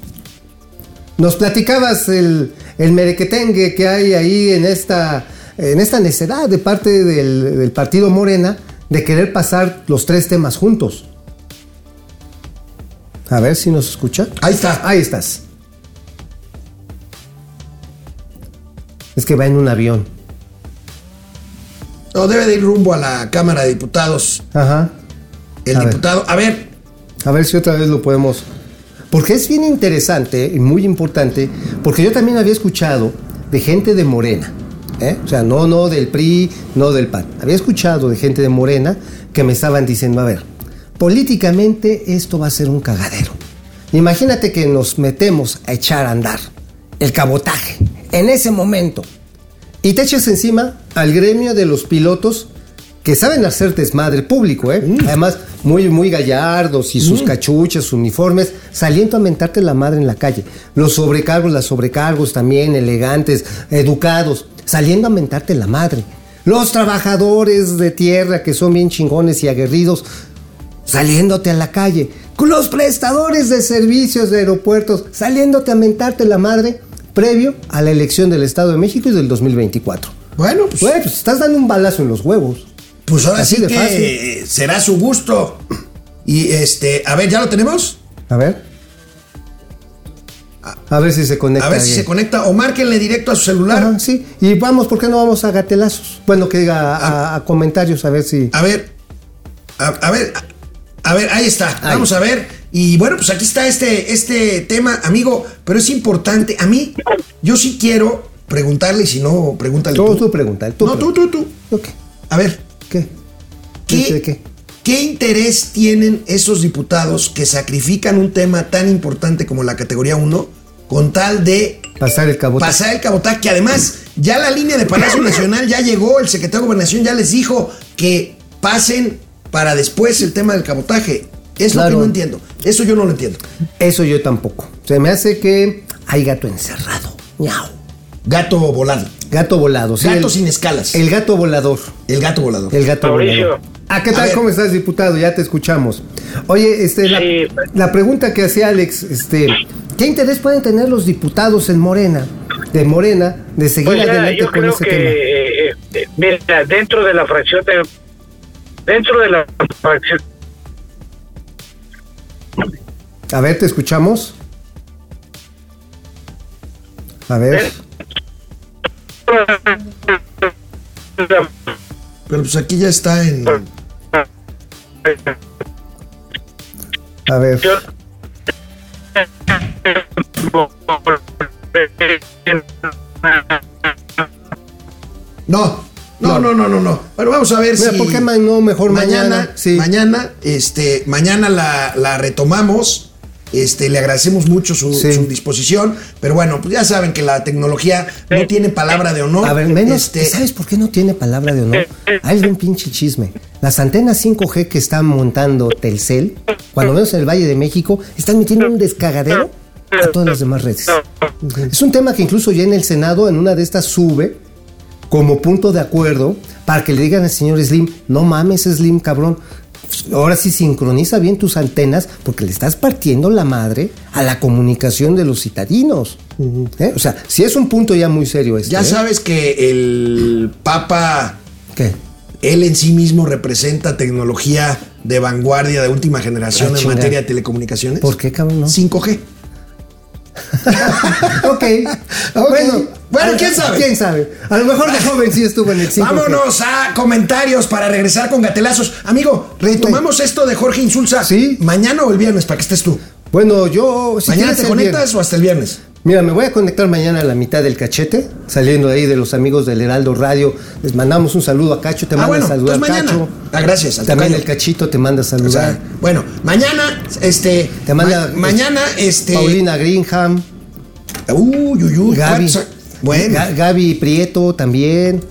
Nos platicabas el, el merequetengue que hay ahí en esta... en esta necedad de parte del, del partido Morena de querer pasar los tres temas juntos. A ver si nos escucha. Ahí está. Ahí estás. Es que va en un avión. No, debe de ir rumbo a la Cámara de Diputados. Ajá. El a diputado... Ver. A ver. A ver si otra vez lo podemos... Porque es bien interesante y muy importante, porque yo también había escuchado de gente de Morena... ¿Eh? O sea, no, no del P R I, no del P A N. Había escuchado de gente de Morena que me estaban diciendo, a ver, políticamente esto va a ser un cagadero. Imagínate que nos metemos a echar a andar el cabotaje en ese momento y te eches encima al gremio de los pilotos que saben hacer desmadre público, ¿eh? Mm. Además, muy, muy gallardos y sus mm. cachuchas, sus uniformes, saliendo a mentarte la madre en la calle. Los sobrecargos, las sobrecargos también, elegantes, educados, saliendo a mentarte la madre. Los trabajadores de tierra que son bien chingones y aguerridos, saliéndote a la calle. Los prestadores de servicios de aeropuertos, saliéndote a mentarte la madre, previo a la elección del Estado de México y del dos mil veinticuatro. Bueno, pues, bueno, pues estás dando un balazo en los huevos. Pues ahora Así sí de que fácil. Será su gusto. Y este, a ver, ¿ya lo tenemos? A ver. A ver si se conecta. A ver si ahí. se conecta o márquenle directo a su celular. Ajá, sí. Y vamos, ¿por qué no vamos a gatelazos? Bueno, que diga a, a, a comentarios, a ver si... A ver, a, a ver, a, a ver, ahí está. Ahí. Vamos a ver. Y bueno, pues aquí está este, este tema, amigo, pero es importante. A mí, yo sí quiero preguntarle, y si no, pregúntale tú. Tú, tú pregúntale. Tú no, pregúntale. tú, tú, tú. Okay. A ver. ¿Qué? ¿Qué, ¿Qué? ¿Qué interés tienen esos diputados que sacrifican un tema tan importante como la categoría uno con tal de pasar el cabotaje? Pasar el cabotaje, que además ya la línea de Palacio Nacional ya llegó, el secretario de Gobernación ya les dijo que pasen para después el tema del cabotaje. Es claro. Lo que no entiendo. Eso yo no lo entiendo. Eso yo tampoco. Se me hace que hay gato encerrado. ¡Miau! Gato volado. Gato volado, sí. Gato el, sin escalas. El gato volador. El gato volador. El gato Mauricio. Volador. Ah, ¿qué tal? ¿Cómo estás, diputado? Ya te escuchamos. Oye, este, la, sí. la pregunta que hacía Alex, este, ¿qué interés pueden tener los diputados en Morena, de Morena, de seguir pues adelante ya, yo con creo ese que, tema? Eh, eh, mira, dentro de la fracción de, dentro de la fracción. A ver, ¿te escuchamos? A ver. Pero pues aquí ya está en... A ver. No, no, no, no, no, no. Bueno, vamos a ver. Mira, si... ¿Por qué no mejor mañana? Mañana, sí. mañana, este, mañana la, la retomamos. Este, le agradecemos mucho su, sí. su disposición, pero bueno, pues ya saben que la tecnología no tiene palabra de honor. A ver, menos, este... ¿sabes por qué no tiene palabra de honor? Hay un pinche chisme. Las antenas cinco G que están montando Telcel, cuando menos en el Valle de México, están metiendo un descagadero a todas las demás redes. Es un tema que incluso ya en el Senado, en una de estas, sube como punto de acuerdo para que le digan al señor Slim, no mames, Slim, cabrón. Ahora sí sincroniza bien tus antenas porque le estás partiendo la madre a la comunicación de los citadinos. Uh-huh. ¿Eh? O sea, sí es un punto ya muy serio este. Ya ¿eh? sabes que el Papa, ¿qué? Él en sí mismo representa tecnología de vanguardia de última generación en materia de telecomunicaciones. ¿Por qué, cabrón? No? cinco G. okay. ok. Bueno. Bueno, ¿quién sabe? ¿Quién sabe? A lo mejor de joven sí estuvo en el cinco G. Vámonos a comentarios para regresar con gatelazos. Amigo, retomamos esto de Jorge Inzunza. ¿Sí? ¿Mañana o el viernes para que estés tú? Bueno, yo... Si ¿Mañana te conectas viernes. O hasta el viernes? Mira, me voy a conectar mañana a la mitad del cachete, saliendo de ahí de los amigos del Heraldo Radio. Les mandamos un saludo a Cacho, te manda ah, bueno, a saludar pues mañana. Cacho. Ah, gracias. También el Cachito te manda a saludar. O sea, bueno, mañana, este... Te manda... Ma- mañana, este... Paulina Greenham. Uy, uy, uy. Gaby. Bueno. G- Gaby Prieto también,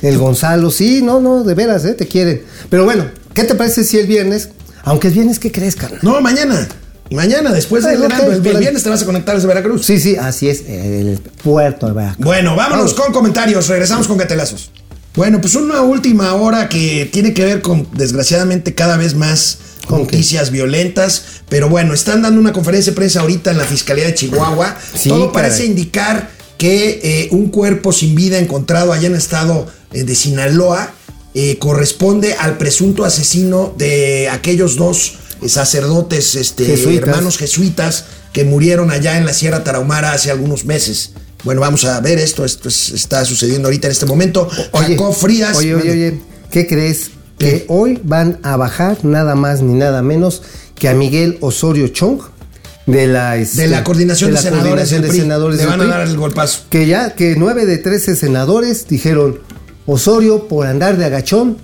el Gonzalo, sí, no, no, de veras, ¿eh? Te quieren. Pero bueno, ¿qué te parece si el viernes, aunque el viernes, ¿qué crees, carnal? No, mañana, mañana, después del verano, el viernes te vas a conectar desde Veracruz. Sí, sí, así es, el puerto de Veracruz. Bueno, vámonos Vamos. Con comentarios, regresamos con gatelazos. Bueno, pues una última hora que tiene que ver con, desgraciadamente, cada vez más noticias okay. violentas, pero bueno, están dando una conferencia de prensa ahorita en la Fiscalía de Chihuahua, sí, todo parece caray. indicar... que eh, un cuerpo sin vida encontrado allá en el estado eh, de Sinaloa eh, corresponde al presunto asesino de aquellos dos eh, sacerdotes, este, jesuitas. hermanos jesuitas que murieron allá en la Sierra Tarahumara hace algunos meses. Bueno, vamos a ver esto, esto es, está sucediendo ahorita en este momento. Oye, Jacob Frías. Oye, oye, oye, ¿qué crees? ¿Qué? Que hoy van a bajar nada más ni nada menos que a Miguel Osorio Chong, de la, este, de la coordinación de, de, la senadores, coordinación del P R I, de senadores le van del P R I, a dar el golpazo que ya que nueve de trece senadores dijeron Osorio por andar de agachón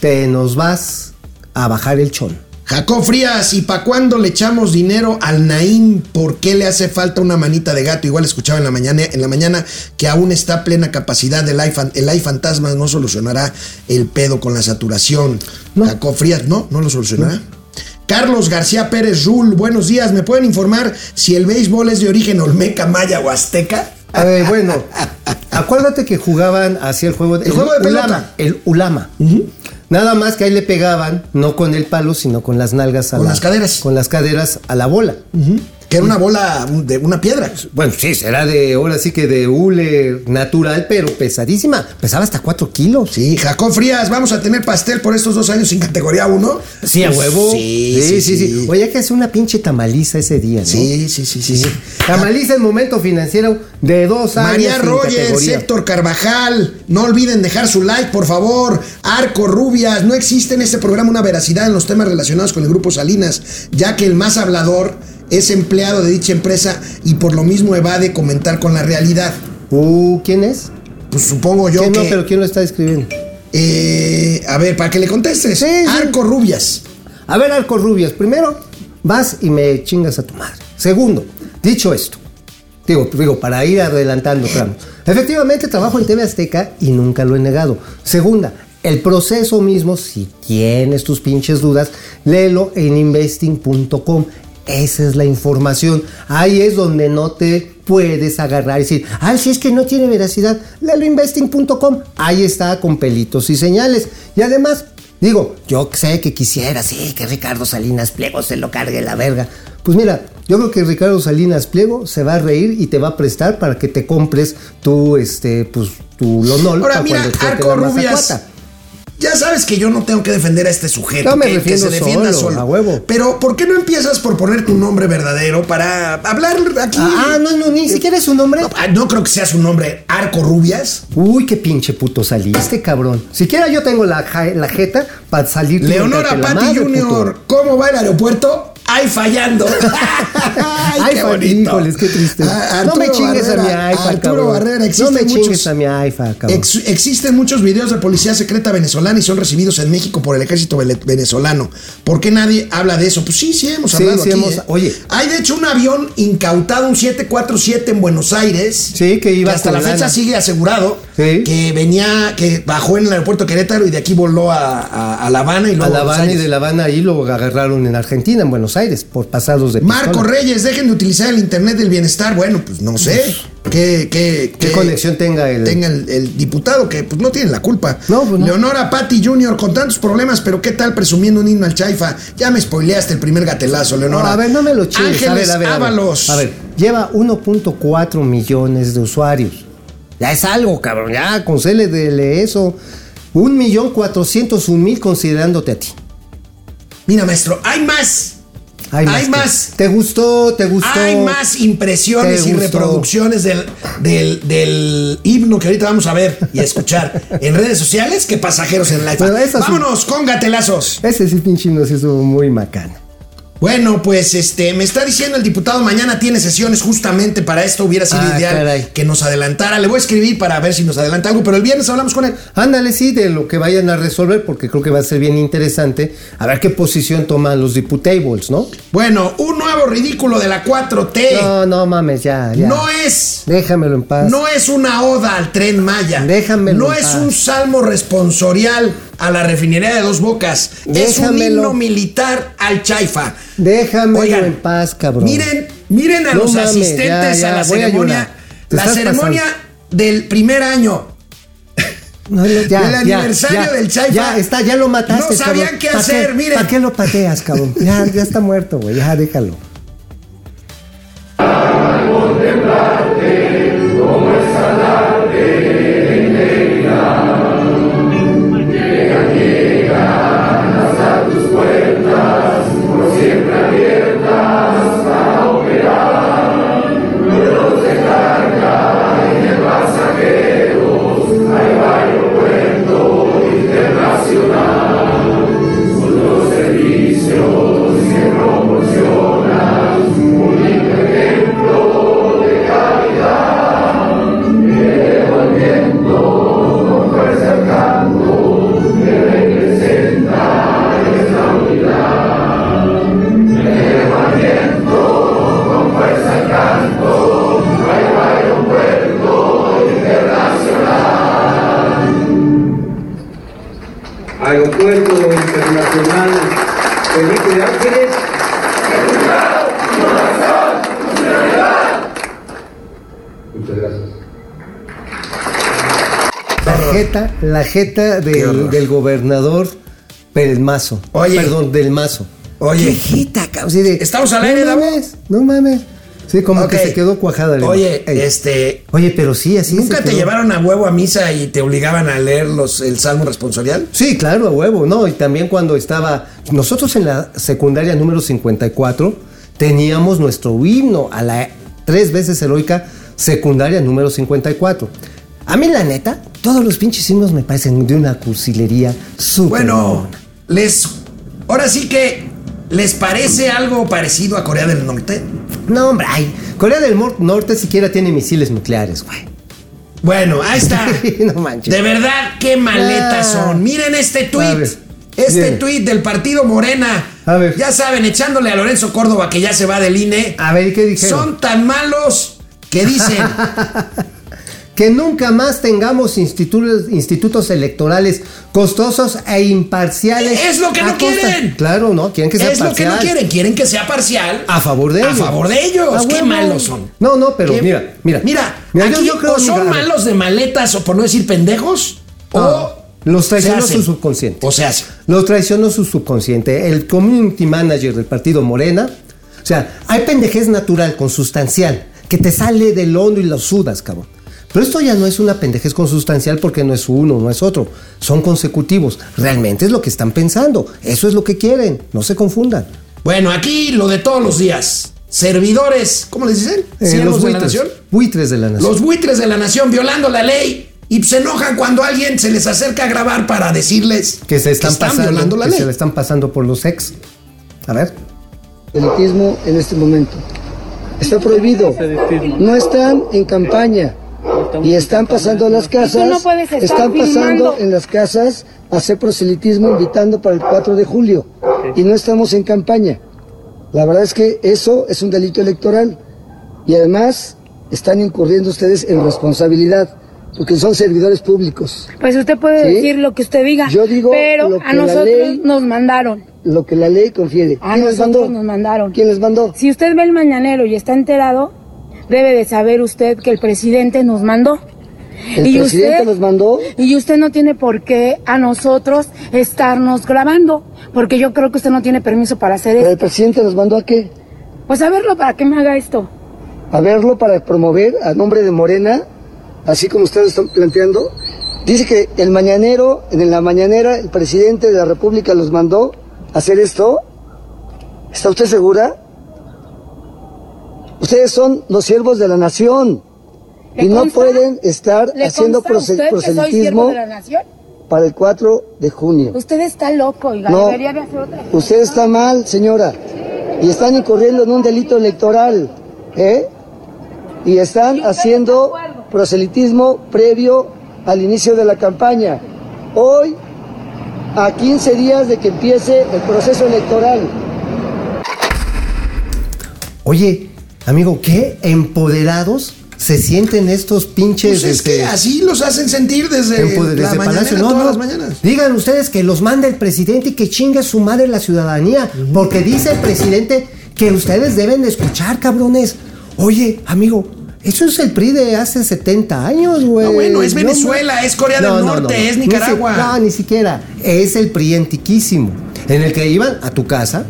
te nos vas a bajar el chón. Jacob Frías, ¿y pa' cuándo le echamos dinero al Naim? ¿Por qué le hace falta una manita de gato? Igual escuchaba en la mañana, en la mañana que aún está a plena capacidad el AI, el AI Fantasma no solucionará el pedo con la saturación. No. Jacob Frías, no, no lo solucionará. No. Carlos García Pérez Rul, buenos días. ¿Me pueden informar si el béisbol es de origen olmeca, maya o azteca? A ver, bueno, acuérdate que jugaban hacia el juego de, el el juego de pelota. Ulama, el ulama. Uh-huh. Nada más que ahí le pegaban, no con el palo, sino con las nalgas a con la, las caderas. Con las caderas a la bola. Uh-huh. Que era una bola de una piedra. Bueno, sí, será de, ahora sí que de hule natural, pero pesadísima. Pesaba hasta cuatro kilos. Sí, Jacob Frías, ¿vamos a tener pastel por estos dos años sin categoría uno? Sí, a huevo. Sí, sí, sí. sí, sí. sí. Oye, que hace una pinche tamaliza ese día, ¿no? Sí, sí, sí, sí. sí. Tamaliza el momento financiero de dos años. María Rogers, Héctor Carvajal, no olviden dejar su like, por favor. Arco Rubias, no existe en este programa una veracidad en los temas relacionados con el Grupo Salinas, ya que el más hablador es empleado de dicha empresa y por lo mismo evade comentar con la realidad. Uh, ¿quién es? Pues supongo yo que... No, pero ¿quién lo está escribiendo? Eh, a ver, para que le contestes. Sí, sí. Arco Rubias. A ver, Arco Rubias, primero, vas y me chingas a tu madre. Segundo, dicho esto, digo, digo para ir adelantando, claro. Efectivamente, trabajo en T V Azteca y nunca lo he negado. Segunda, el proceso mismo, si tienes tus pinches dudas, léelo en Investing punto com. Esa es la información. Ahí es donde no te puedes agarrar y decir, ay, si es que no tiene veracidad, léelo investing punto com. Ahí está con pelitos y señales. Y además, digo, yo sé que quisiera, sí, que Ricardo Salinas Pliego se lo cargue la verga. Pues mira, yo creo que Ricardo Salinas Pliego se va a reír y te va a prestar para que te compres tu, este, pues, tu Lonol. Ahora para mira, Arco Rubias, ya sabes que yo no tengo que defender a este sujeto. No me que, refiero que se defienda solo, solo. A huevo. Pero ¿por qué no empiezas por poner tu nombre verdadero para hablar aquí? Ah, no, no, ni siquiera es su nombre. No, no creo que sea su nombre. Arco Rubias. Uy, qué pinche puto salí. Este cabrón. Siquiera yo tengo la, la jeta para salir. Leonora Patti junior, ¿cómo va el aeropuerto? ¡Ay, fallando! ¡Ay, ay, qué bonito! ¡Híjoles, qué triste! A, no me chingues Barrera, a mi AIFA, Arturo cabrón. Barrera, no me muchos, chingues a mi AIFA, cabrón. Ex, existen muchos videos de policía secreta venezolana y son recibidos en México por el ejército venezolano. ¿Por qué nadie habla de eso? Pues sí, sí hemos hablado sí, sí, aquí. Hemos, eh. Oye. Hay, de hecho, un avión incautado, un siete cuarenta y siete en Buenos Aires. Sí, que iba que hasta la fecha lana. Sigue asegurado. Sí. Que venía, que bajó en el aeropuerto Querétaro y de aquí voló a, a, a La Habana y luego a La Habana Aires. Y de La Habana ahí lo agarraron en Argentina, en Buenos Aires, por pasados de pistola. Marco Reyes, dejen de utilizar el internet del bienestar. Bueno, pues no sé qué, qué, ¿Qué, qué conexión tenga el, tenga el, el diputado, que pues no tiene la culpa. No, pues no. Leonora Patti junior, con tantos problemas, pero qué tal presumiendo un himno al Chaifa. Ya me spoileaste el primer gatelazo, Leonora. No, a ver, no me lo chingues. Ángeles a ver, a ver, Ábalos. A ver, lleva uno punto cuatro millones de usuarios. Ya es algo, cabrón, ya, concédele eso. Un millón cuatrocientos un mil considerándote a ti. Mira, maestro, hay más. Hay, hay más, más. ¿Te gustó? ¿Te gustó? Hay más impresiones y reproducciones del, del, del himno que ahorita vamos a ver y a escuchar en redes sociales que pasajeros en la bueno, vámonos sí. Con gatelazos. Ese sí, pinche himno, sí estuvo muy macana. Bueno, pues este, me está diciendo el diputado, mañana tiene sesiones justamente para esto, hubiera sido ah, ideal caray. Que nos adelantara. Le voy a escribir para ver si nos adelanta algo, pero el viernes hablamos con él. Ándale, sí, de lo que vayan a resolver, porque creo que va a ser bien interesante. A ver qué posición toman los diputables, ¿no? Bueno, un nuevo ridículo de la cuatro T. No, no mames, ya, ya. No es... Déjamelo en paz. No es una oda al Tren Maya. Déjamelo No en es paz. Un salmo responsorial a la refinería de Dos Bocas. Déjamelo. Es un himno militar al Chaifa. Déjame Oigan, en paz, cabrón. Miren, miren a no los mames, asistentes ya, ya, a la ceremonia. A la ceremonia pasando. Del primer año. No, no, ya, del ya, aniversario ya, del Chaifa. Ya está, ya lo mataste. No sabían cabrón. Qué hacer, ¿Para miren. ¿Para qué lo pateas, cabrón? Ya, ya está muerto, güey. Ya déjalo. La jeta del, del gobernador Pelmazo. Oye. Perdón, del Mazo. Oye. ¿Qué jeta, cabrón? Estamos al aire, no mames. No mames. Sí, como okay. Que se quedó cuajada. El Oye, ey. este. Oye, pero sí, así ¿Nunca se te quedó. Llevaron a huevo a misa y te obligaban a leer los, el salmo responsorial? Sí, claro, a huevo. No, y también cuando estaba. Nosotros en la secundaria número cincuenta y cuatro teníamos nuestro himno a la tres veces heroica secundaria número cincuenta y cuatro. A mí, la neta, todos los pinches himnos me parecen de una cursilería súper. Bueno, les. Ahora sí que. ¿Les parece algo parecido a Corea del Norte? No, hombre, ay. Corea del Norte siquiera tiene misiles nucleares, güey. Bueno, ahí está. No manches. De verdad, qué maletas ah. son. Miren este tweet. Este Bien. Tweet del partido Morena. A ver. Ya saben, echándole a Lorenzo Córdoba que ya se va del I N E. A ver, ¿qué dijeron? Son tan malos que dicen. que nunca más tengamos institutos, institutos electorales costosos e imparciales. Es lo que no quieren. Claro, no, quieren que sea parcial. Es lo que no quieren, quieren que sea parcial. A favor de ellos. A favor de ellos. Ah, qué bueno. Malos son. No, no, pero ¿Qué? mira, mira. Mira, mira aquí yo, yo creo, o son mira, malos de maletas, o por no decir pendejos, ah, o... Los traicionó su subconsciente. O sea, los traicionó su subconsciente. El community manager del partido Morena. O sea, hay pendejez natural, consustancial, que te sale del hondo y lo sudas, cabrón. Pero esto ya no es una pendejez consustancial porque no es uno, no es otro. Son consecutivos. Realmente es lo que están pensando. Eso es lo que quieren. No se confundan. Bueno, aquí lo de todos los días. Servidores, ¿cómo les dicen? Eh, Siervos los buitres, de la nación. Buitres de la nación. Los buitres de la nación violando la ley. Y se enojan cuando alguien se les acerca a grabar para decirles que se están, que están pasando, violando la que ley. Se le están pasando por los ex. A ver. El elitismo en este momento está prohibido. No están en campaña. Y están pasando en las casas, no están pasando filmando. en las casas a hacer proselitismo invitando para el cuatro de julio. Y no estamos en campaña. La verdad es que eso es un delito electoral. Y además están incurriendo ustedes en responsabilidad, porque son servidores públicos. Pues usted puede ¿Sí? decir lo que usted diga. Yo digo, pero lo que a nosotros ley, nos mandaron. Lo que la ley confiere. A ¿Quién nosotros les mandó? Nos mandaron. ¿Quién les mandó? Si usted ve el mañanero y está enterado, debe de saber usted que el presidente nos mandó. El y presidente usted, nos mandó. Y usted no tiene por qué a nosotros estarnos grabando, porque yo creo que usted no tiene permiso para hacer eso. ¿El presidente nos mandó a qué? Pues a verlo para que me haga esto. A verlo para promover a nombre de Morena, así como ustedes están planteando. Dice que el mañanero, en la mañanera, el presidente de la República los mandó a hacer esto. ¿Está usted segura? Ustedes son los siervos de la nación y no pueden estar haciendo proselitismo para el cuatro de junio. Usted está loco, oiga, no, debería de hacer otra cosa. Usted está mal, señora, y están incurriendo en un delito electoral, ¿eh? Y están haciendo proselitismo previo al inicio de la campaña. Hoy, a quince días de que empiece el proceso electoral. Oye, amigo, ¿qué empoderados se sienten estos pinches? Pues es que así los hacen sentir desde, desde la Palacio, no, todas no. las mañanas. Digan ustedes que los manda el presidente y que chingue su madre la ciudadanía, porque dice el presidente que ustedes deben de escuchar, cabrones. Oye, amigo, eso es el P R I de hace setenta años, güey. No, bueno, es Venezuela, no, es Corea del no, no, Norte, no, no. es Nicaragua. No, ni siquiera. Es el P R I antiquísimo, en el que iban a tu casa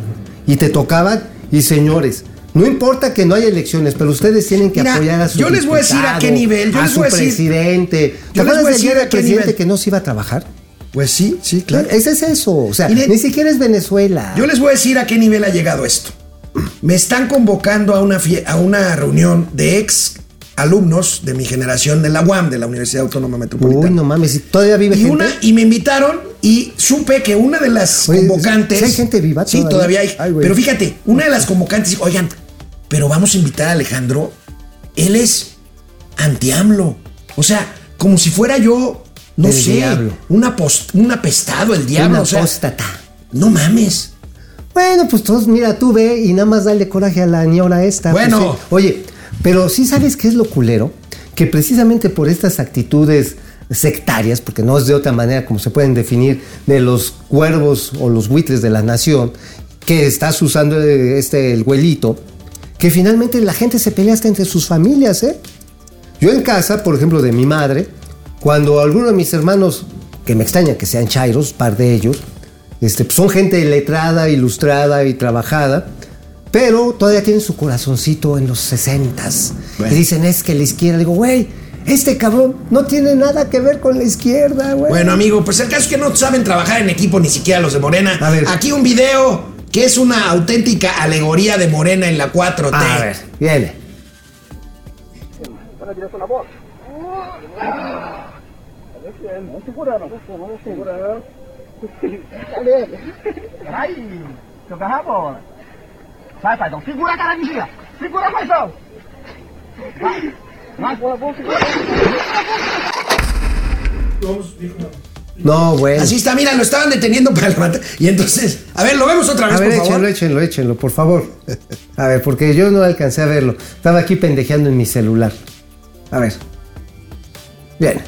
y te tocaban y señores... No importa que no haya elecciones, pero ustedes tienen que Mira, apoyar a su Yo les voy a decir a qué nivel, yo a les voy a decir. presidente. Yo les voy a decir a qué presidente nivel. que no se iba a trabajar. Pues sí, sí, claro. Ese es eso, o sea, Miren, ni siquiera es Venezuela. Yo les voy a decir a qué nivel ha llegado esto. Me están convocando a una fie- a una reunión de ex alumnos de mi generación de la U A M, de la Universidad Autónoma Metropolitana. Uy, no mames, todavía vive y gente. Una, y me invitaron y supe que una de las Oye, convocantes. ¿sí hay gente viva todavía? Sí, todavía hay. Ay, pero fíjate, una de las convocantes dijo, oigan, pero vamos a invitar a Alejandro, él es anti-AMLO. O sea, como si fuera yo, no el sé, una post, un apestado, el diablo. Una o sea, apóstata. No mames. Bueno, pues todos, mira, tú ve y nada más dale coraje a la ñora esta. Bueno. Pues, oye, pero sí sabes qué es lo culero, que precisamente por estas actitudes sectarias, porque no es de otra manera como se pueden definir, de los cuervos o los buitres de la nación, que estás usando este, el güelito, que finalmente la gente se pelea hasta entre sus familias, ¿eh? Yo en casa, por ejemplo, de mi madre, cuando alguno de mis hermanos, que me extraña que sean chairos, par de ellos, este, son gente letrada, ilustrada y trabajada, pero todavía tienen su corazoncito en los sesentas. Bueno. Y dicen, es que la izquierda, digo, güey, este cabrón no tiene nada que ver con la izquierda, güey. Bueno, amigo, pues el caso es que no saben trabajar en equipo ni siquiera los de Morena. A ver. Aquí un video... que es una auténtica alegoría de Morena en la cuatro T. A ver, viene. No, güey. Así está, mira, lo estaban deteniendo para levantar. Y entonces, a ver, lo vemos otra vez, a ver, por échenlo, favor. Échenlo, échenlo, por favor. A ver, porque yo no alcancé a verlo. Estaba aquí pendejeando en mi celular. A ver. Bien.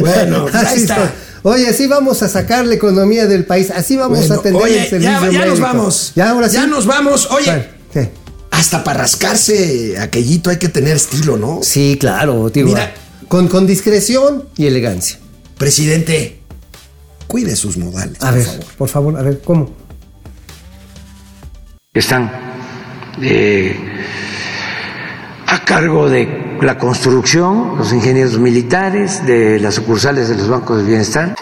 Bueno, ahí está. Oye, así vamos a sacar la economía del país. Así vamos bueno, a tener oye, el servicio ya, ya nos vamos. Ya, ahora sí. Ya nos vamos. Oye, vale, sí. Hasta para rascarse aquellito hay que tener estilo, ¿no? Sí, claro, tío. Mira, con, con discreción y elegancia. Presidente, cuide sus modales, a por ver, favor. Por favor, a ver, ¿cómo? Están eh, a cargo de la construcción, los ingenieros militares de las sucursales de los bancos del bienestar.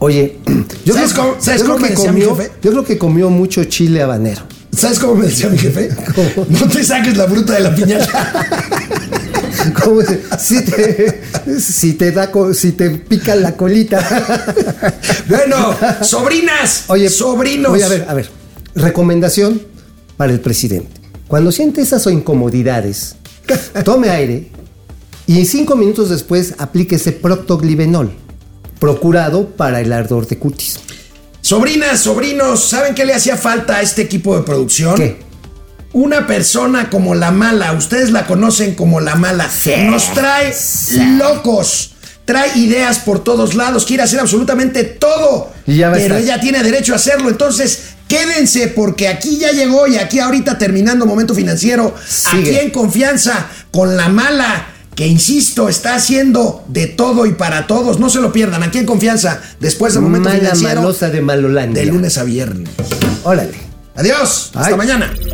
Oye, yo ¿Sabes creo, cómo, ¿sabes yo cómo creo que comió, yo creo que comió mucho chile habanero. ¿Sabes cómo me decía mi jefe? ¿Cómo? No te saques la fruta de la piñata. ¿Cómo? Si te, si te da, si te pica la colita. Bueno, sobrinas, oye, sobrinos. Oye, a ver, a ver. Recomendación para el presidente. Cuando siente esas incomodidades, tome aire y cinco minutos después aplíquese proctoglibenol, procurado para el ardor de cutis. Sobrinas, sobrinos, ¿saben qué le hacía falta a este equipo de producción? ¿Qué? Una persona como la mala, ustedes la conocen como la mala, sí, nos trae sí. locos, trae ideas por todos lados, quiere hacer absolutamente todo, pero estar. ella tiene derecho a hacerlo, entonces quédense porque aquí ya llegó y aquí ahorita terminando Momento Financiero, sigue. Aquí en confianza con la mala que, insisto, está haciendo de todo y para todos. No se lo pierdan. Aquí en confianza, después de Momento Mala Financiero, malosa de Malolandia, de lunes a viernes. Órale. Adiós. Ay. Hasta mañana.